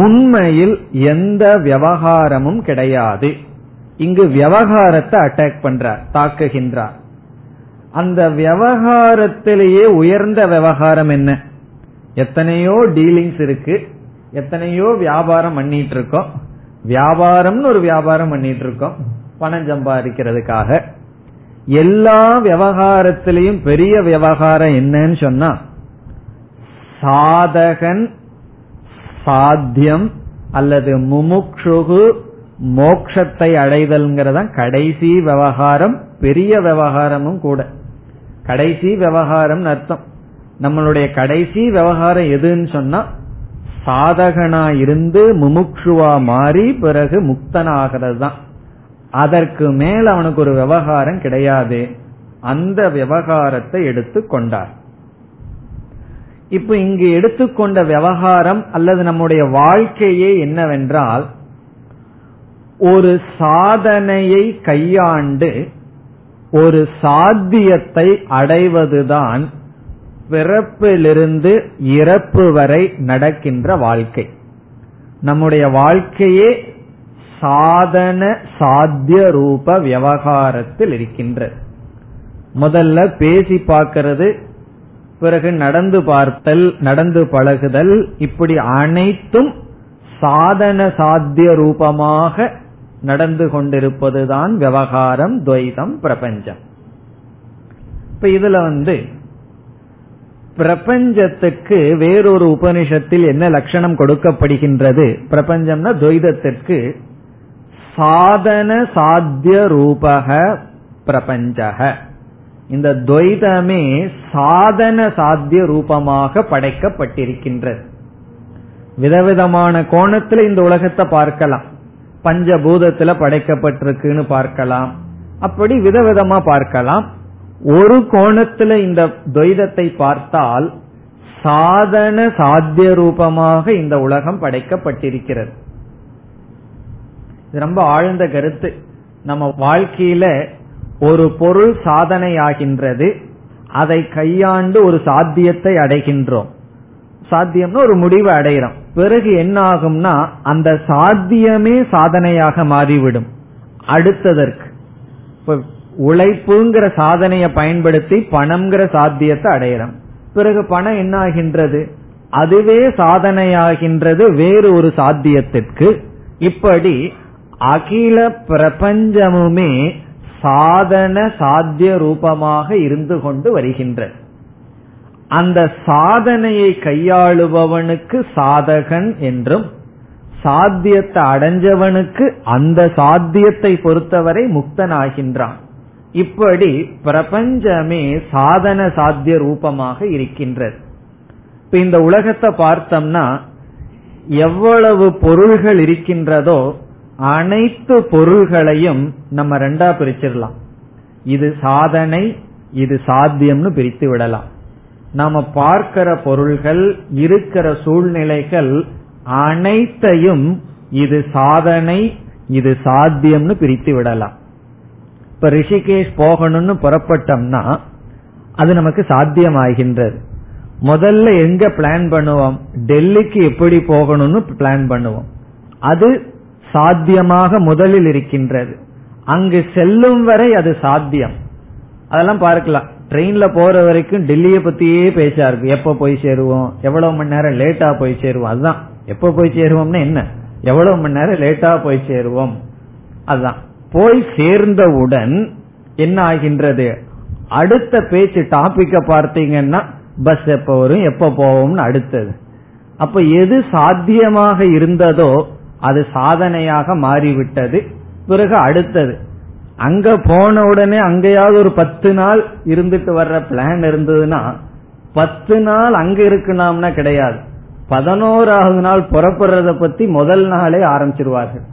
உண்மையில் எந்த விவகாரமும் கிடையாது. இங்கு விவகாரத்தை அட்டாக் பண்றார், தாக்குகின்றார். அந்த விவகாரத்திலேயே உயர்ந்த விவகாரம் என்ன, எத்தனையோ டீலிங்ஸ் இருக்கு, எத்தனையோ வியாபாரம் பண்ணிட்டு இருக்கோம், வியாபாரம்னு ஒரு வியாபாரம் பண்ணிட்டு இருக்கோம் பணம் சம்பாதிக்கிறதுக்காக. எல்லா விவகாரத்திலையும் பெரிய விவகாரம் என்னன்னு சொன்னா சாதகன் சாத்தியம் அல்லது முமுக்ஷுகு மோட்சத்தை அடைதல்ங்கிறத கடைசி விவகாரம், பெரிய விவகாரமும் கூட. கடைசி விவகாரம் அர்த்தம், நம்மளுடைய கடைசி விவகாரம் எதுன்னு சொன்னா சாதகனா இருந்து முமுக்ஷுவா மாறி பிறகு முக்தனாகிறது தான். அதற்கு மேல அவனுக்கு ஒரு விவகாரம் கிடையாது. அந்த விவகாரத்தை எடுத்து கொண்டார். இப்ப இங்கு எடுத்துக்கொண்ட விவகாரம் அல்லது நம்முடைய வாழ்க்கையே என்னவென்றால், ஒரு சாதனையை கையாண்டு ஒரு சாத்தியத்தை அடைவதுதான் பிறப்பிலிருந்து இறப்பு வரை நடக்கின்ற வாழ்க்கை. நம்முடைய வாழ்க்கையே சாதன சாத்திய ரூப விவகாரத்தில் இருக்கின்றது. முதல்ல பேசி பார்க்கிறது, பிறகு நடந்து பார்த்தல், நடந்து பழகுதல், இப்படி அனைத்தும் சாதன சாத்திய ரூபமாக நடந்து கொண்டிருப்பதுதான் விவகாரம், துவைதம், பிரபஞ்சம். இப்ப இதுல பிரபஞ்சத்துக்கு வேறொரு உபனிஷத்தில் என்ன லட்சணம் கொடுக்கப்படுகின்றது, பிரபஞ்சம்னா துவைதத்திற்கு சாதன சாத்திய ரூபக பிரபஞ்சக, இந்த துவைதமே சாதன சாத்திய ரூபமாக படைக்கப்பட்டிருக்கின்றது. விதவிதமான கோணத்துல இந்த உலகத்தை பார்க்கலாம், பஞ்சபூதத்துல படைக்கப்பட்டிருக்குன்னு பார்க்கலாம், அப்படி விதவிதமா பார்க்கலாம். ஒரு கோணத்துல இந்த துவைதத்தை பார்த்தால் சாதன சாத்திய ரூபமாக இந்த உலகம் படைக்கப்பட்டிருக்கிறது. ரொம்ப ஆழ்ந்த கருத்து. நம்ம வாழ்க்கையில ஒரு பொருள் சாதனையாகின்றது, அதை கையாண்டு ஒரு சாத்தியத்தை அடைகின்றோம், சாத்தியம்னு ஒரு முடிவை அடைகிறோம். பிறகு என்ன ஆகும்னா அந்த சாத்தியமே சாதனையாக மாறிவிடும். அடுத்ததற்கு இப்ப உழைப்புங்கிற சாதனைய பயன்படுத்தி பணம்ங்கிற சாத்தியத்தை அடைகிறோம். பிறகு பணம் என்ன ஆகின்றது? அதுவே சாதனையாகின்றது வேறு ஒரு சாத்தியத்திற்கு. இப்படி அகில பிரபஞ்சமுமே சாதன சாத்திய ரூபமாக இருந்து கொண்டு வருகின்றது. அந்த சாதனையை கையாளுபவனுக்கு சாதகன் என்றும், சாத்தியத்தை அடைஞ்சவனுக்கு அந்த சாத்தியத்தை பொறுத்தவரை முக்தனாகின்றான். இப்படி பிரபஞ்சமே சாதன சாத்திய ரூபமாக இருக்கின்றது. இப்ப இந்த உலகத்தை பார்த்தோம்னா எவ்வளவு பொருள்கள் இருக்கின்றதோ அனைத்து பொருள்களையும் நம்ம ரெண்டா பிரிச்சிடலாம். இது சாதனை, இது சாத்தியம்னு பிரித்து விடலாம். நாம பார்க்கிற பொருள்கள், இருக்கிற சூழ்நிலைகள் அனைத்தையும் இது சாதனை, இது சாத்தியம்னு பிரித்து விடலாம். இப்ப ரிஷிகேஷ் போகணும்னு புறப்பட்டோம்னா அது நமக்கு சாத்தியமாகின்றது. முதல்ல எங்க பிளான் பண்ணுவோம்? டெல்லிக்கு எப்படி போகணும்னு பிளான் பண்ணுவோம். அது சாத்தியமாக முதலில் இருக்கின்றது. அங்கு செல்லும் வரை அது சாத்தியம். அதெல்லாம் பார்க்கலாம். ட்ரெயின்ல போற வரைக்கும் டெல்லியை பத்தியே பேசா இருக்கு. எப்ப போய் சேருவோம், எவ்வளவு மணி நேரம் லேட்டா போய் சேருவோம். அதுதான் எப்ப போய் சேருவோம்னா என்ன, எவ்வளவு மணி நேரம் லேட்டா போய் சேருவோம். அதுதான் போய் சேர்ந்தவுடன் என்ன ஆகின்றது? அடுத்த பேச்சு டாபிக்க பார்த்தீங்கன்னா பஸ் எப்ப வரும், எப்ப போவோம்னு அடுத்தது. அப்ப எது சாத்தியமாக இருந்ததோ அது சாதனையாக மாறிவிட்டது. பிறகு அடுத்தது அங்க போன உடனே அங்கேயாவது ஒரு 10 நாள் இருந்துட்டு வர்ற பிளான் இருந்ததுன்னா 10 நாள் அங்க இருக்கணும்னா கிடையாது. 11வது நாள் புறப்படுறத பத்தி முதல் நாளே ஆரம்பிச்சிருவார்கள்.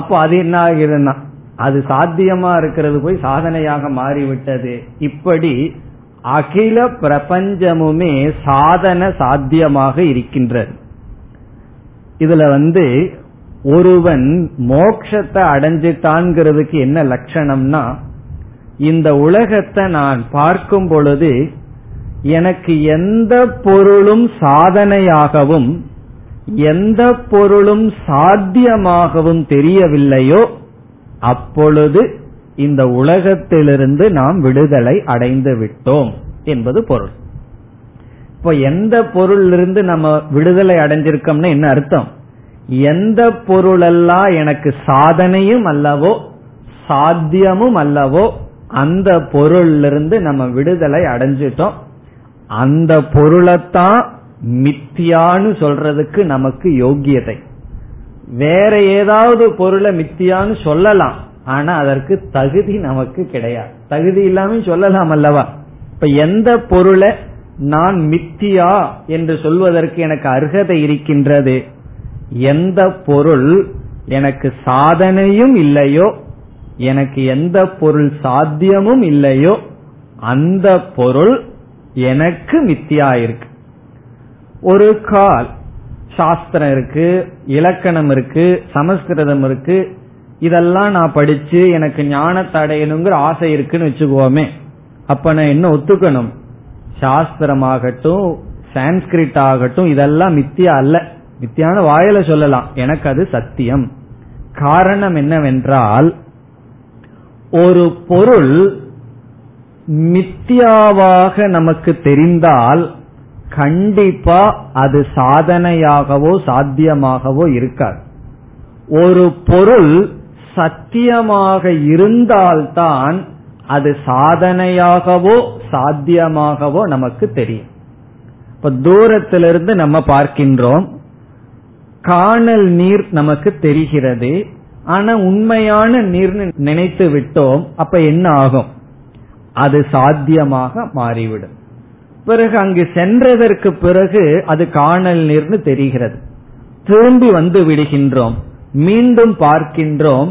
அப்போ அது என்ன ஆகுதுன்னா அது சாத்தியமா இருக்கிறது போய் சாதனையாக மாறிவிட்டது. இப்படி அகில பிரபஞ்சமுமே சாதன சாத்தியமாக இருக்கின்றது. இதுல ஒருவன் மோட்சத்தை அடைஞ்சிட்டான்ங்கிறதுக்கு என்ன லட்சணம்னா, இந்த உலகத்தை நான் பார்க்கும் பொழுது எனக்கு எந்த பொருளும் சாதனையாகவும் எந்த பொருளும் சாத்தியமாகவும் தெரியவில்லையோ அப்பொழுது இந்த உலகத்திலிருந்து நாம் விடுதலை அடைந்து விட்டோம் என்பது பொருள். இப்ப எந்த பொருளிலிருந்து நம்ம விடுதலை அடைஞ்சிருக்கோம்னா என்ன அர்த்தம்? எந்த பொருளெல்லாம் எனக்கு சாதனையும் அல்லவோ சாத்தியமும் அல்லவோ அந்த பொருளிலிருந்து நம்ம விடுதலை அடைஞ்சிட்டோம். அந்த பொருளைத்தான் மித்தியான்னு சொல்றதுக்கு நமக்கு யோகியதை. வேற ஏதாவது பொருளை மித்தியான்னு சொல்லலாம், ஆனா அதற்கு தகுதி நமக்கு கிடையாது. தகுதி இல்லாம சொல்லலாம் அல்லவா? இப்ப எந்த பொருளை நான் மித்தியா என்று சொல்வதற்கு எனக்கு அருகதை இருக்கின்றது? எந்த பொருள் எனக்கு சாதனையும் இல்லையோ எனக்கு எந்த பொருள் சாத்தியமும் இல்லையோ அந்த பொருள் எனக்கு மித்தியா இருக்கு. ஒரு கால் சாஸ்திரம் இருக்கு, இலக்கணம் இருக்கு, சமஸ்கிருதம் இருக்கு, இதெல்லாம் நான் படிச்சு எனக்கு ஞானத்தை அடையணுங்கிற ஆசை இருக்குன்னு வச்சுக்கோமே. அப்ப நான் என்ன ஒத்துக்கணும்? சாஸ்திரமாகட்டும் சான்ஸ்கிரிட் ஆகட்டும் இதெல்லாம் மித்தியா அல்ல. மித்தியான வாயில சொல்லலாம், எனக்கு அது சத்தியம். காரணம் என்னவென்றால், ஒரு பொருள் மித்தியாவாக நமக்கு தெரிந்தால் கண்டிப்பா அது சாதனையாகவோ சாத்தியமாகவோ இருக்காது. ஒரு பொருள் சத்தியமாக இருந்தால்தான் அது சாதனையாகவோ சாத்தியமாகவோ நமக்கு தெரியும். இப்ப தூரத்திலிருந்து நம்ம பார்க்கின்றோம், காணல் நீர் நமக்கு தெரிகிறது, ஆனா உண்மையான நீர்னு நினைத்து விட்டோம். அப்ப என்ன ஆகும்? அது சாத்தியமாக மாறிவிடும். பிறகு அங்கு சென்றதற்கு பிறகு அது காணல் நீர்னு தெரிகிறது. திரும்பி வந்து விடுகின்றோம், மீண்டும் பார்க்கின்றோம்,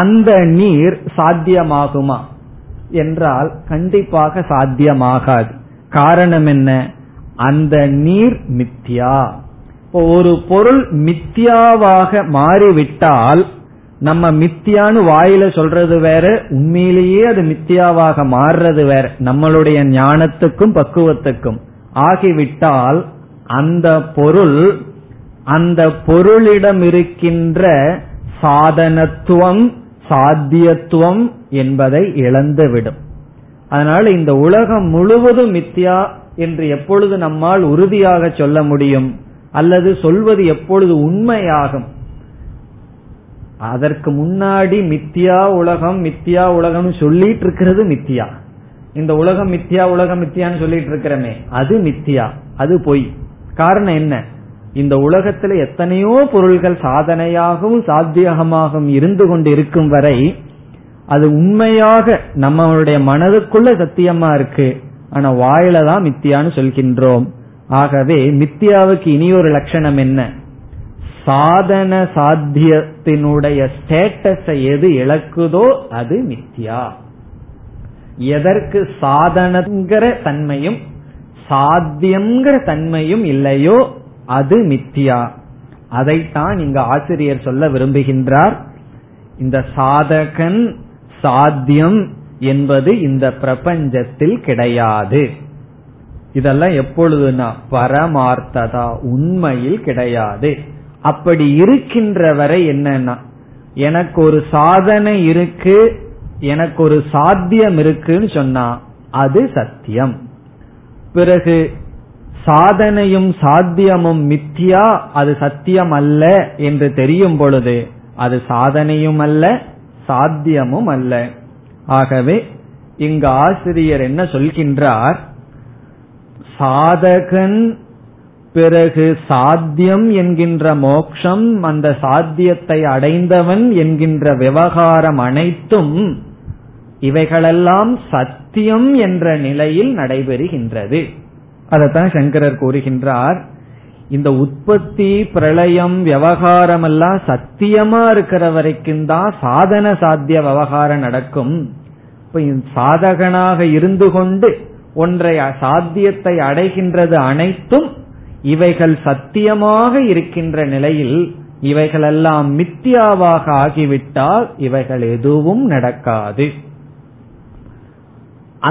அந்த நீர் சாத்தியமாகுமா என்றால் கண்டிப்பாக சாத்தியமாகாது. காரணம் என்ன? அந்த நீர் மித்தியா. ஒரு பொருள் மித்தியாவாக மாறிவிட்டால், நம்ம மித்தியான்னு வாயில சொல்றது வேற, உண்மையிலேயே அது மித்தியாவாக மாறுறது வேற, நம்மளுடைய ஞானத்துக்கும் பக்குவத்துக்கும் ஆகிவிட்டால் அந்த பொருள், அந்த பொருளிடம் இருக்கின்ற சாதனத்துவம் சாத்தியத்துவம் என்பதை இழந்துவிடும். அதனால இந்த உலகம் முழுவதும் மித்யா என்று எப்பொழுது நம்மால் உறுதியாக சொல்ல முடியும், அல்லது சொல்வது எப்பொழுது உண்மையாகும்? அதற்கு முன்னாடி மித்யா உலகம் மித்யா உலகம் சொல்லிட்டு இருக்கிறது மித்யா. இந்த உலகம் மித்யா உலகம் மித்யான்னு சொல்லிட்டு இருக்கிறமே, அது மித்யா, அது பொய். காரணம் என்ன? இந்த உலகத்துல எத்தனையோ பொருள்கள் சாதனையாகவும் சாத்தியகமாகவும் இருந்து கொண்டு இருக்கும் வரை அது உண்மையாக நம்மளுடைய மனதுக்குள்ள சத்தியமா இருக்கு. ஆனா வாயில தான் மித்தியான்னு சொல்கின்றோம். ஆகவே மித்தியாவுக்கு இனி ஒரு லட்சணம் என்ன? சாதன சாத்தியத்தினுடைய ஸ்டேட்டஸை எது இழக்குதோ அது மித்தியா. எதற்கு சாதனங்கிற தன்மையும் சாத்தியம்ங்கிற தன்மையும் இல்லையோ அது மித்தியா. அதைத்தான் இங்க ஆசிரியர் சொல்ல விரும்புகின்றார். இந்த சாதகன் சாத்தியம் என்பது இந்த பிரபஞ்சத்தில் கிடையாது. இதெல்லாம் எப்பொழுதுனா பரமார்த்ததா உண்மையில் கிடையாது. அப்படி இருக்கின்ற வரை என்னன்னா, எனக்கு ஒரு சாதனை இருக்கு, எனக்கு ஒரு சாத்தியம் இருக்குன்னு சொன்னா அது சத்தியம். பிறகு சாதனையும் சாத்தியமும் மித்யா, அது சத்தியம் அல்ல என்று தெரியும் பொழுது அது சாதனையும் அல்ல சாத்தியமும் அல்ல. ஆகவே இங்கு ஆசிரியர் என்ன சொல்கின்றார்? சாதகன், பிறகு சாத்தியம் என்கின்ற மோட்சம், அந்த சாத்தியத்தை அடைந்தவன் என்கின்ற விவகாரம் அனைத்தும் இவைகளெல்லாம் சத்தியம் என்ற நிலையில் நடைபெறுகின்றது. அதத்தான் சங்கரர் கூறுகின்றார். இந்த உற்பத்தி பிரளயம் விவகாரம் எல்லாம் சத்தியமா இருக்கிற வரைக்கும் தான் சாதன சாத்திய விவகாரம் நடக்கும். சாதகனாக இருந்து கொண்டு ஒன்றை சாத்தியத்தை அடைகின்றது அனைத்தும் இவைகள் சத்தியமாக இருக்கின்ற நிலையில் இவைகளெல்லாம் மித்தியாவாக ஆகிவிட்டால் இவைகள் எதுவும் நடக்காது.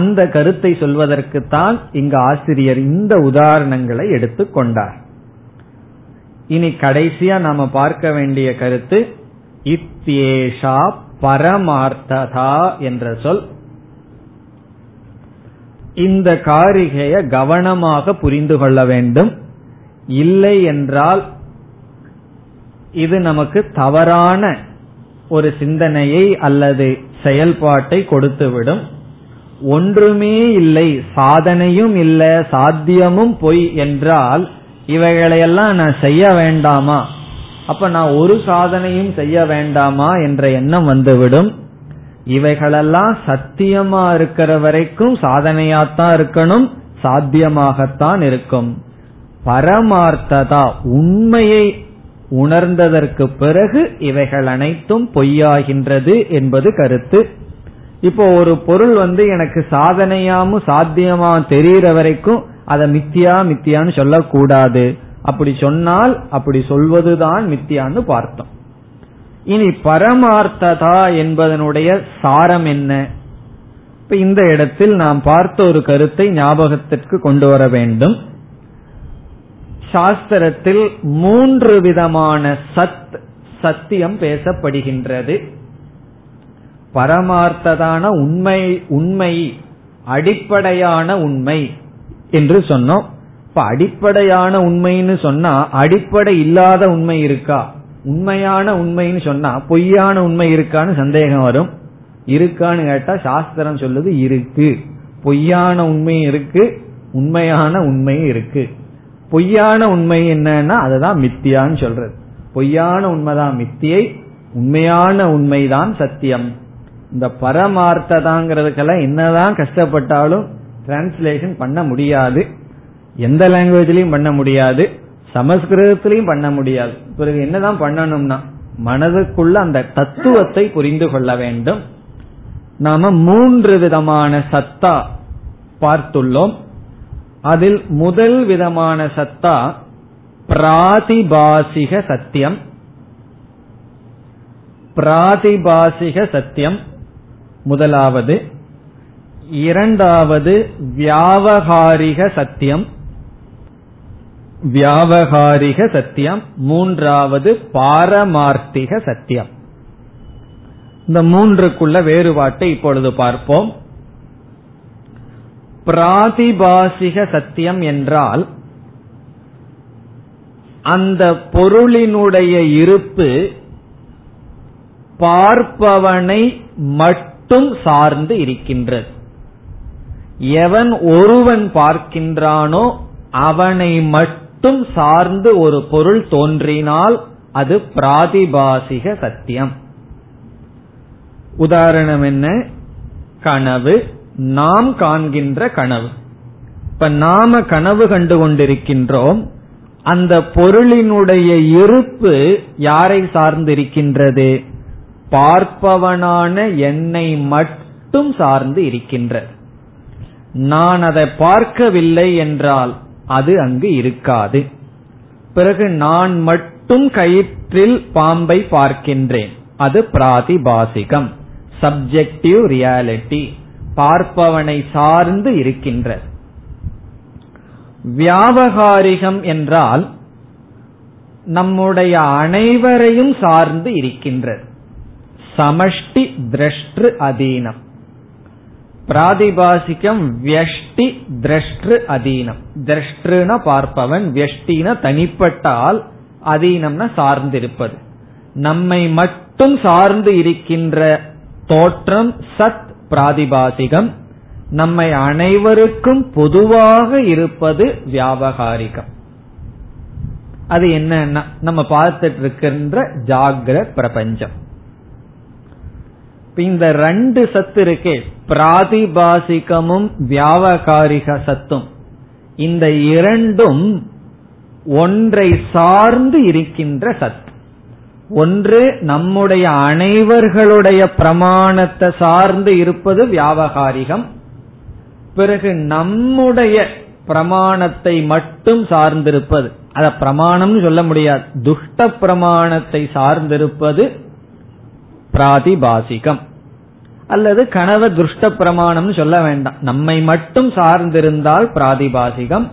அந்த கருத்தை சொல்வதற்குத்தான் இங்கு ஆசிரியர் இந்த உதாரணங்களை எடுத்துக் கொண்டார். இனி கடைசியா நாம பார்க்க வேண்டிய கருத்து இத்யேஷா பரமார்த்ததா என்ற சொல். இந்த காரிகையை கவனமாக புரிந்து கொள்ள வேண்டும். இல்லை என்றால் இது நமக்கு தவறான ஒரு சிந்தனையை அல்லது செயல்பாட்டை கொடுத்துவிடும். ஒன்றுமே இல்லை, சாதனையும் இல்லை, சாத்தியமும் பொய் என்றால் இவைகளையெல்லாம் நான் செய்ய வேண்டாமா, அப்ப நான் ஒரு சாதனையும் செய்ய வேண்டாமா என்ற எண்ணம் வந்துவிடும். இவைகளெல்லாம் சத்தியமா இருக்கிற வரைக்கும் சாதனையாத்தான் இருக்கணும், சாத்தியமாகத்தான் இருக்கும். பரமார்த்ததா உண்மையை உணர்ந்ததற்கு பிறகு இவைகள் அனைத்தும் பொய்யாகின்றது என்பது கருத்து. இப்போ ஒரு பொருள் எனக்கு சாதனையாமும் சாத்தியமா தெரிகிற வரைக்கும் அதை மித்தியா மித்தியான்னு சொல்லக்கூடாது. அப்படி சொன்னால் அப்படி சொல்வதுதான் மித்தியான்னு பார்த்தோம். இனி பரமார்த்ததா என்பதனுடைய சாரம் என்ன? இப்ப இந்த இடத்தில் நாம் பார்த்த ஒரு கருத்தை ஞாபகத்திற்கு கொண்டு வர வேண்டும். சாஸ்திரத்தில் 3 விதமான சத்தியம் பேசப்படுகின்றது. பரமார்த்ததான உண்மை, உண்மை அடிப்படையான உண்மை என்று சொன்னோம். இப்ப அடிப்படையான உண்மைன்னு சொன்னா அடிப்படை இல்லாத உண்மை இருக்கா? உண்மையான உண்மைன்னு சொன்னா பொய்யான உண்மை இருக்கான்னு சந்தேகம் வரும். இருக்கான்னு கேட்டா சாஸ்திரம் சொல்லுது இருக்கு. பொய்யான உண்மையும் இருக்கு, உண்மையான உண்மையும் இருக்கு. பொய்யான உண்மை என்னன்னா அதுதான் மித்தியான்னு சொல்றது. பொய்யான உண்மைதான் மித்தியை, உண்மையான உண்மைதான் சத்தியம். இந்த பரமார்த்ததாங்கிறதுக்கெல்லாம் என்னதான் கஷ்டப்பட்டாலும் டிரான்ஸ்லேஷன் பண்ண முடியாது. எந்த லாங்குவேஜ்லயும் பண்ண முடியாது, சமஸ்கிருதத்திலையும் பண்ண முடியாது. பிறகு என்னதான் பண்ணணும்னா மனதுக்குள்ள அந்த தத்துவத்தை புரிந்து கொள்ள வேண்டும். நாம 3 விதமான சத்தா பார்த்துள்ளோம். அதில் முதல் விதமான சத்தா பிராதிபாசிக சத்தியம். பிராதிபாசிக சத்தியம் முதலாவது. இரண்டாவது வியாவகாரிக சத்தியம். வியாவகாரிக சத்தியம், மூன்றாவது பாரமார்த்திக சத்தியம். இந்த மூன்றுக்குள்ள வேறுபாட்டை இப்பொழுது பார்ப்போம். பிராதிபாசிக சத்தியம் என்றால் அந்த பொருளினுடைய இருப்பு பார்ப்பவனை மட்டும் சார்ந்து இருக்கின்றது. எவன் ஒருவன் பார்க்கின்றானோ அவனை மட்டும் சார்ந்து ஒரு பொருள் தோன்றினால் அது பிராதிபாசிக சத்தியம். உதாரணம் என்ன? கனவு. நாம் காண்கின்ற கனவு. இப்ப நாம கனவு கண்டு கொண்டிருக்கின்றோம். அந்த பொருளினுடைய இருப்பு யாரை சார்ந்திருக்கின்றது? பார்ப்பவனான என்னை மட்டும் சார்ந்து இருக்கின்றது. நான் அதை பார்க்கவில்லை என்றால் அது அங்கு இருக்காது. பிறகு நான் மட்டும் கயிற்றில் பாம்பை பார்க்கின்றேன், அது பிராதிபாசிகம், சப்ஜெக்டிவ் ரியாலிட்டி, பார்ப்பவனை சார்ந்து இருக்கின்ற. வியாவகாரிகம் என்றால் நம்முடைய அனைவரையும் சார்ந்து இருக்கின்றது, சமஷ்டி திரஷ்டு அதீனம். பிராதிபாசிகம் வியஷ்டி திரஷ்டு அதீனம். திரஷ்டுனா பார்ப்பவன், வியஷ்டினா தனிப்பட்டால், அதீனம்னா சார்ந்திருப்பது. நம்மை மட்டும் சார்ந்து இருக்கின்ற தோற்றம் சத் பிராதிபாசிகம். நம்மை அனைவருக்கும் பொதுவாக இருப்பது வியாவகாரிகம். அது என்னன்னா நம்ம பார்த்துட்டு இருக்கின்ற ஜாகிரத் பிரபஞ்சம். இந்த ரெண்டு சத்து இருக்கே, பிராதிபாசிகமும் வியாவகாரிக சத்தும், இந்த இரண்டும் ஒன்றை சார்ந்து இருக்கின்ற சத்து. ஒன்று நம்முடைய அனைவர்களுடைய பிரமாணத்தை சார்ந்து இருப்பது வியாவகாரிகம். பிறகு நம்முடைய பிரமாணத்தை மட்டும் சார்ந்திருப்பது, அத பிரமாணம்னு சொல்ல முடியாது, துஷ்ட பிரமாணத்தை சார்ந்திருப்பது பிராதிபாசிகம். அல்லது கனவு துஷ்ட பிரமாணம்னு சொல்ல வேண்டாம், நம்மை மட்டும் சார்ந்திருந்தால் பிராதிபாசிகம்.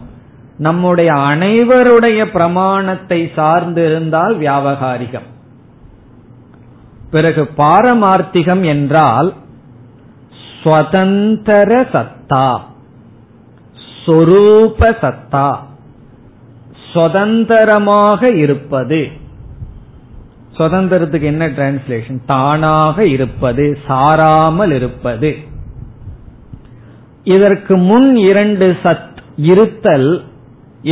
நம்முடைய அனைவருடைய பிரமாணத்தை சார்ந்திருந்தால் வியாவகாரிகம். பிறகு பாரமார்த்திகம் என்றால் ஸ்வதந்திர சத்தா, ஸ்வரூப சத்தா, சுதந்திரமாக இருப்பது. சுதந்திரத்துக்கு என்ன டிரான்ஸ்லேஷன்? தானாக இருப்பது, சாராமல் இருப்பது. இதற்கு முன் இரண்டு சத் இருத்தல்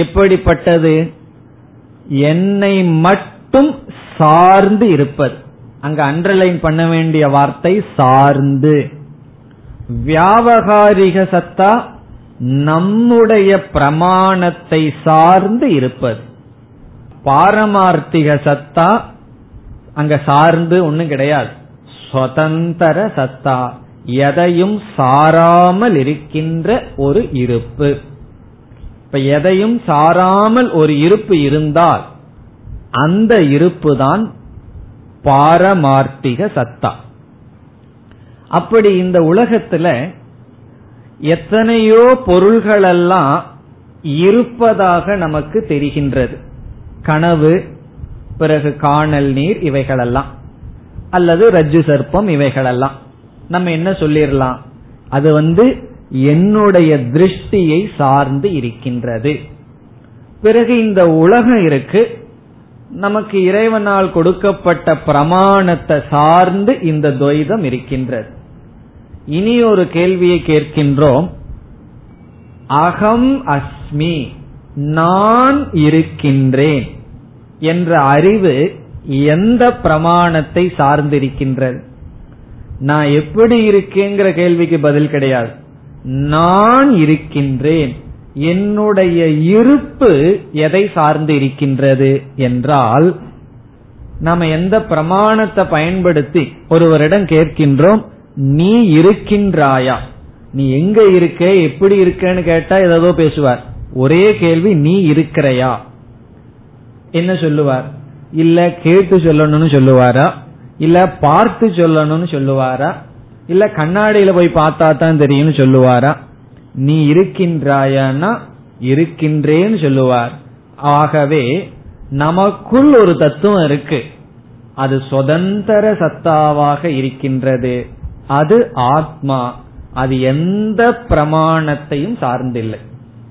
எப்படிப்பட்டது? என்னை மட்டும் சார்ந்து இருப்பது. அங்க அண்டர்லைன் பண்ண வேண்டிய வார்த்தை சார்ந்து. வியாவகாரிக சத்தா நம்முடைய பிரமாணத்தை சார்ந்து இருப்பது. பாரமார்த்திக சத்தா அங்க சார்ந்து ஒன்னும் கிடையாது, சுதந்திர சத்தா, எதையும் சாராமல் இருக்கின்ற ஒரு இருப்பு. இப்ப எதையும் சாராமல் ஒரு இருப்பு இருந்தால் அந்த இருப்பு தான் பாரமார்த்திக சத்தா. அப்படி இந்த உலகத்துல எத்தனையோ பொருள்கள் எல்லாம் இருப்பதாக நமக்கு தெரிகின்றது. கனவு, பிறகு காணல் நீர், இவைகளெல்லாம், அல்லது ரஜ்ஜு சர்ப்பம், இவைகளெல்லாம் நம்ம என்ன சொல்லிடலாம்? அது என்னுடைய திருஷ்டியை சார்ந்து இருக்கின்றது. பிறகு இந்த உலகம் இருக்கு, நமக்கு இறைவனால் கொடுக்கப்பட்ட பிரமாணத்தை சார்ந்து இந்த துவைதம் இருக்கின்றது. இனி ஒரு கேள்வியை கேட்கின்றோம், அகம் அஸ்மி, நான் இருக்கின்றேன் என்ற அறிவு எந்த பிரமாணத்தை சார்ந்திருக்கின்றது? நான் எப்படி இருக்கேங்கிற கேள்விக்கு பதில் கிடையாது. நான் இருக்கின்றேன், என்னுடைய இருப்பு எதை சார்ந்து இருக்கின்றது என்றால், நாம் எந்த பிரமாணத்தை பயன்படுத்தி ஒருவரிடம் கேட்கின்றோம், நீ இருக்கின்றாயா, நீ எங்க இருக்க, எப்படி இருக்கேன்னு கேட்டா ஏதோ பேசுவார். ஒரே கேள்வி, நீ இருக்கிறையா? என்ன சொல்லுவார்? இல்ல கேட்டு சொல்லணும்னு சொல்லுவாரா, இல்ல பார்த்து சொல்லணும்னு சொல்லுவாரா, இல்ல கண்ணாடியில போய் பார்த்தா தான் தெரியும்னு சொல்லுவாரா? நீ இருக்கின்றாயன்னா இருக்கின்றேன்னு சொல்லுவார். ஆகவே நமக்குள் ஒரு தத்துவம் இருக்கு, அது சுதந்திர சத்தாவாக இருக்கின்றது, அது ஆத்மா. அது எந்த பிரமாணத்தையும் சார்ந்தில்லை.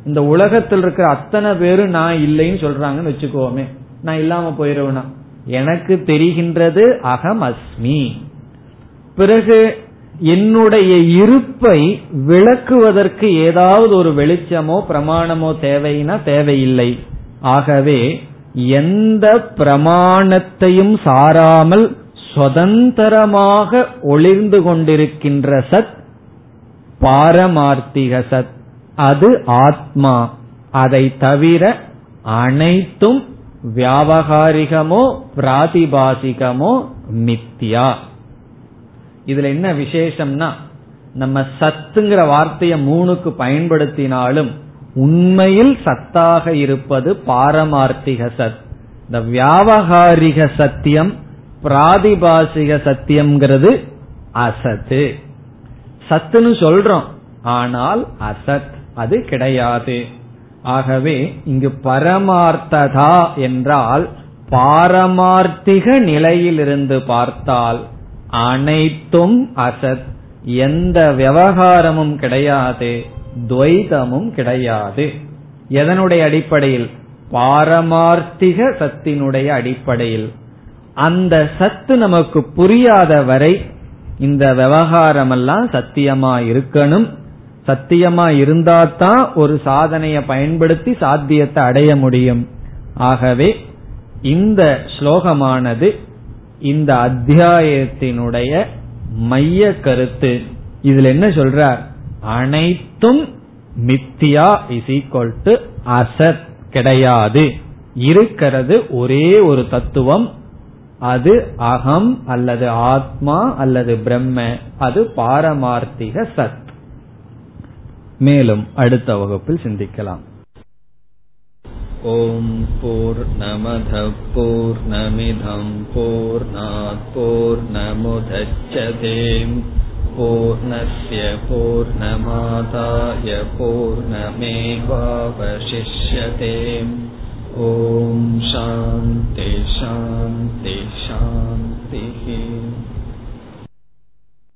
இந்த உலகத்தில் இருக்கிற அத்தனை பேரும் நான் இல்லைன்னு சொல்றாங்கன்னு வச்சுக்கோமே, நான் இல்லாம போயிருவேனா? எனக்கு தெரிகின்றது அகம் அஸ்மி. பிறகு என்னுடைய இருப்பை விளக்குவதற்கு ஏதாவது ஒரு வெளிச்சமோ பிரமாணமோ தேவைன்னா தேவையில்லை. ஆகவே எந்த பிரமாணத்தையும் சாராமல் சுதந்திரமாக ஒளிர்ந்து கொண்டிருக்கின்ற சத் பாரமார்த்திக சத், அது ஆத்மா. அதை தவிர அனைத்தும் வியாவகாரிகமோ பிராதிபாசிகமோ மித்யா. இதுல என்ன விசேஷம்னா, நம்ம சத்துங்கிற வார்த்தையை 3க்கு பயன்படுத்தினாலும் உண்மையில் சத்தாக இருப்பது பாரமார்த்திக சத். இந்த வியாவகாரிக சத்தியம் பிராதிபாசிக சத்தியம்ங்கிறது அசத்து. சத்துன்னு சொல்றோம், ஆனால் அசத் அது கிடையாது. ஆகவே இங்கு பரமார்த்ததா என்றால் பாரமார்த்திக நிலையிலிருந்து பார்த்தால் அனைத்தும் அசத், எந்த விவகாரமும் கிடையாது, துவைதமும் கிடையாது. எதனுடைய அடிப்படையில்? பாரமார்த்திக சத்தினுடைய அடிப்படையில். அந்த சத்து நமக்கு புரியாத வரை இந்த விவகாரமெல்லாம் சத்தியமா இருக்கணும். சத்தியமா இருந்தால்தான் ஒரு சாதனையை பயன்படுத்தி சாத்தியத்தை அடைய முடியும். ஆகவே இந்த ஸ்லோகமானது இந்த அத்தியாயத்தினுடைய மைய கருத்து. இதுல என்ன சொல்றார்? அனைத்தும் மித்தியா இஸ் ஈக்வல் டு அசத், கிடையாது, இருக்கிறது ஒரே ஒரு தத்துவம், அது அகம் அல்லது ஆத்மா அல்லது பிரம்ம, அது பாரமார்த்திக சத். மேலும் அடுத்த வகுப்பில் சிந்திக்கலாம். ஓம் பூர்ணமத பூர்ணமிதம் பூர்ணாத் பூர்ணமுதச்யதே பூர்ணஸ்ய பூர்ணமாதாய பூர்ணமேவாவசிஷ்யதே. ஓம்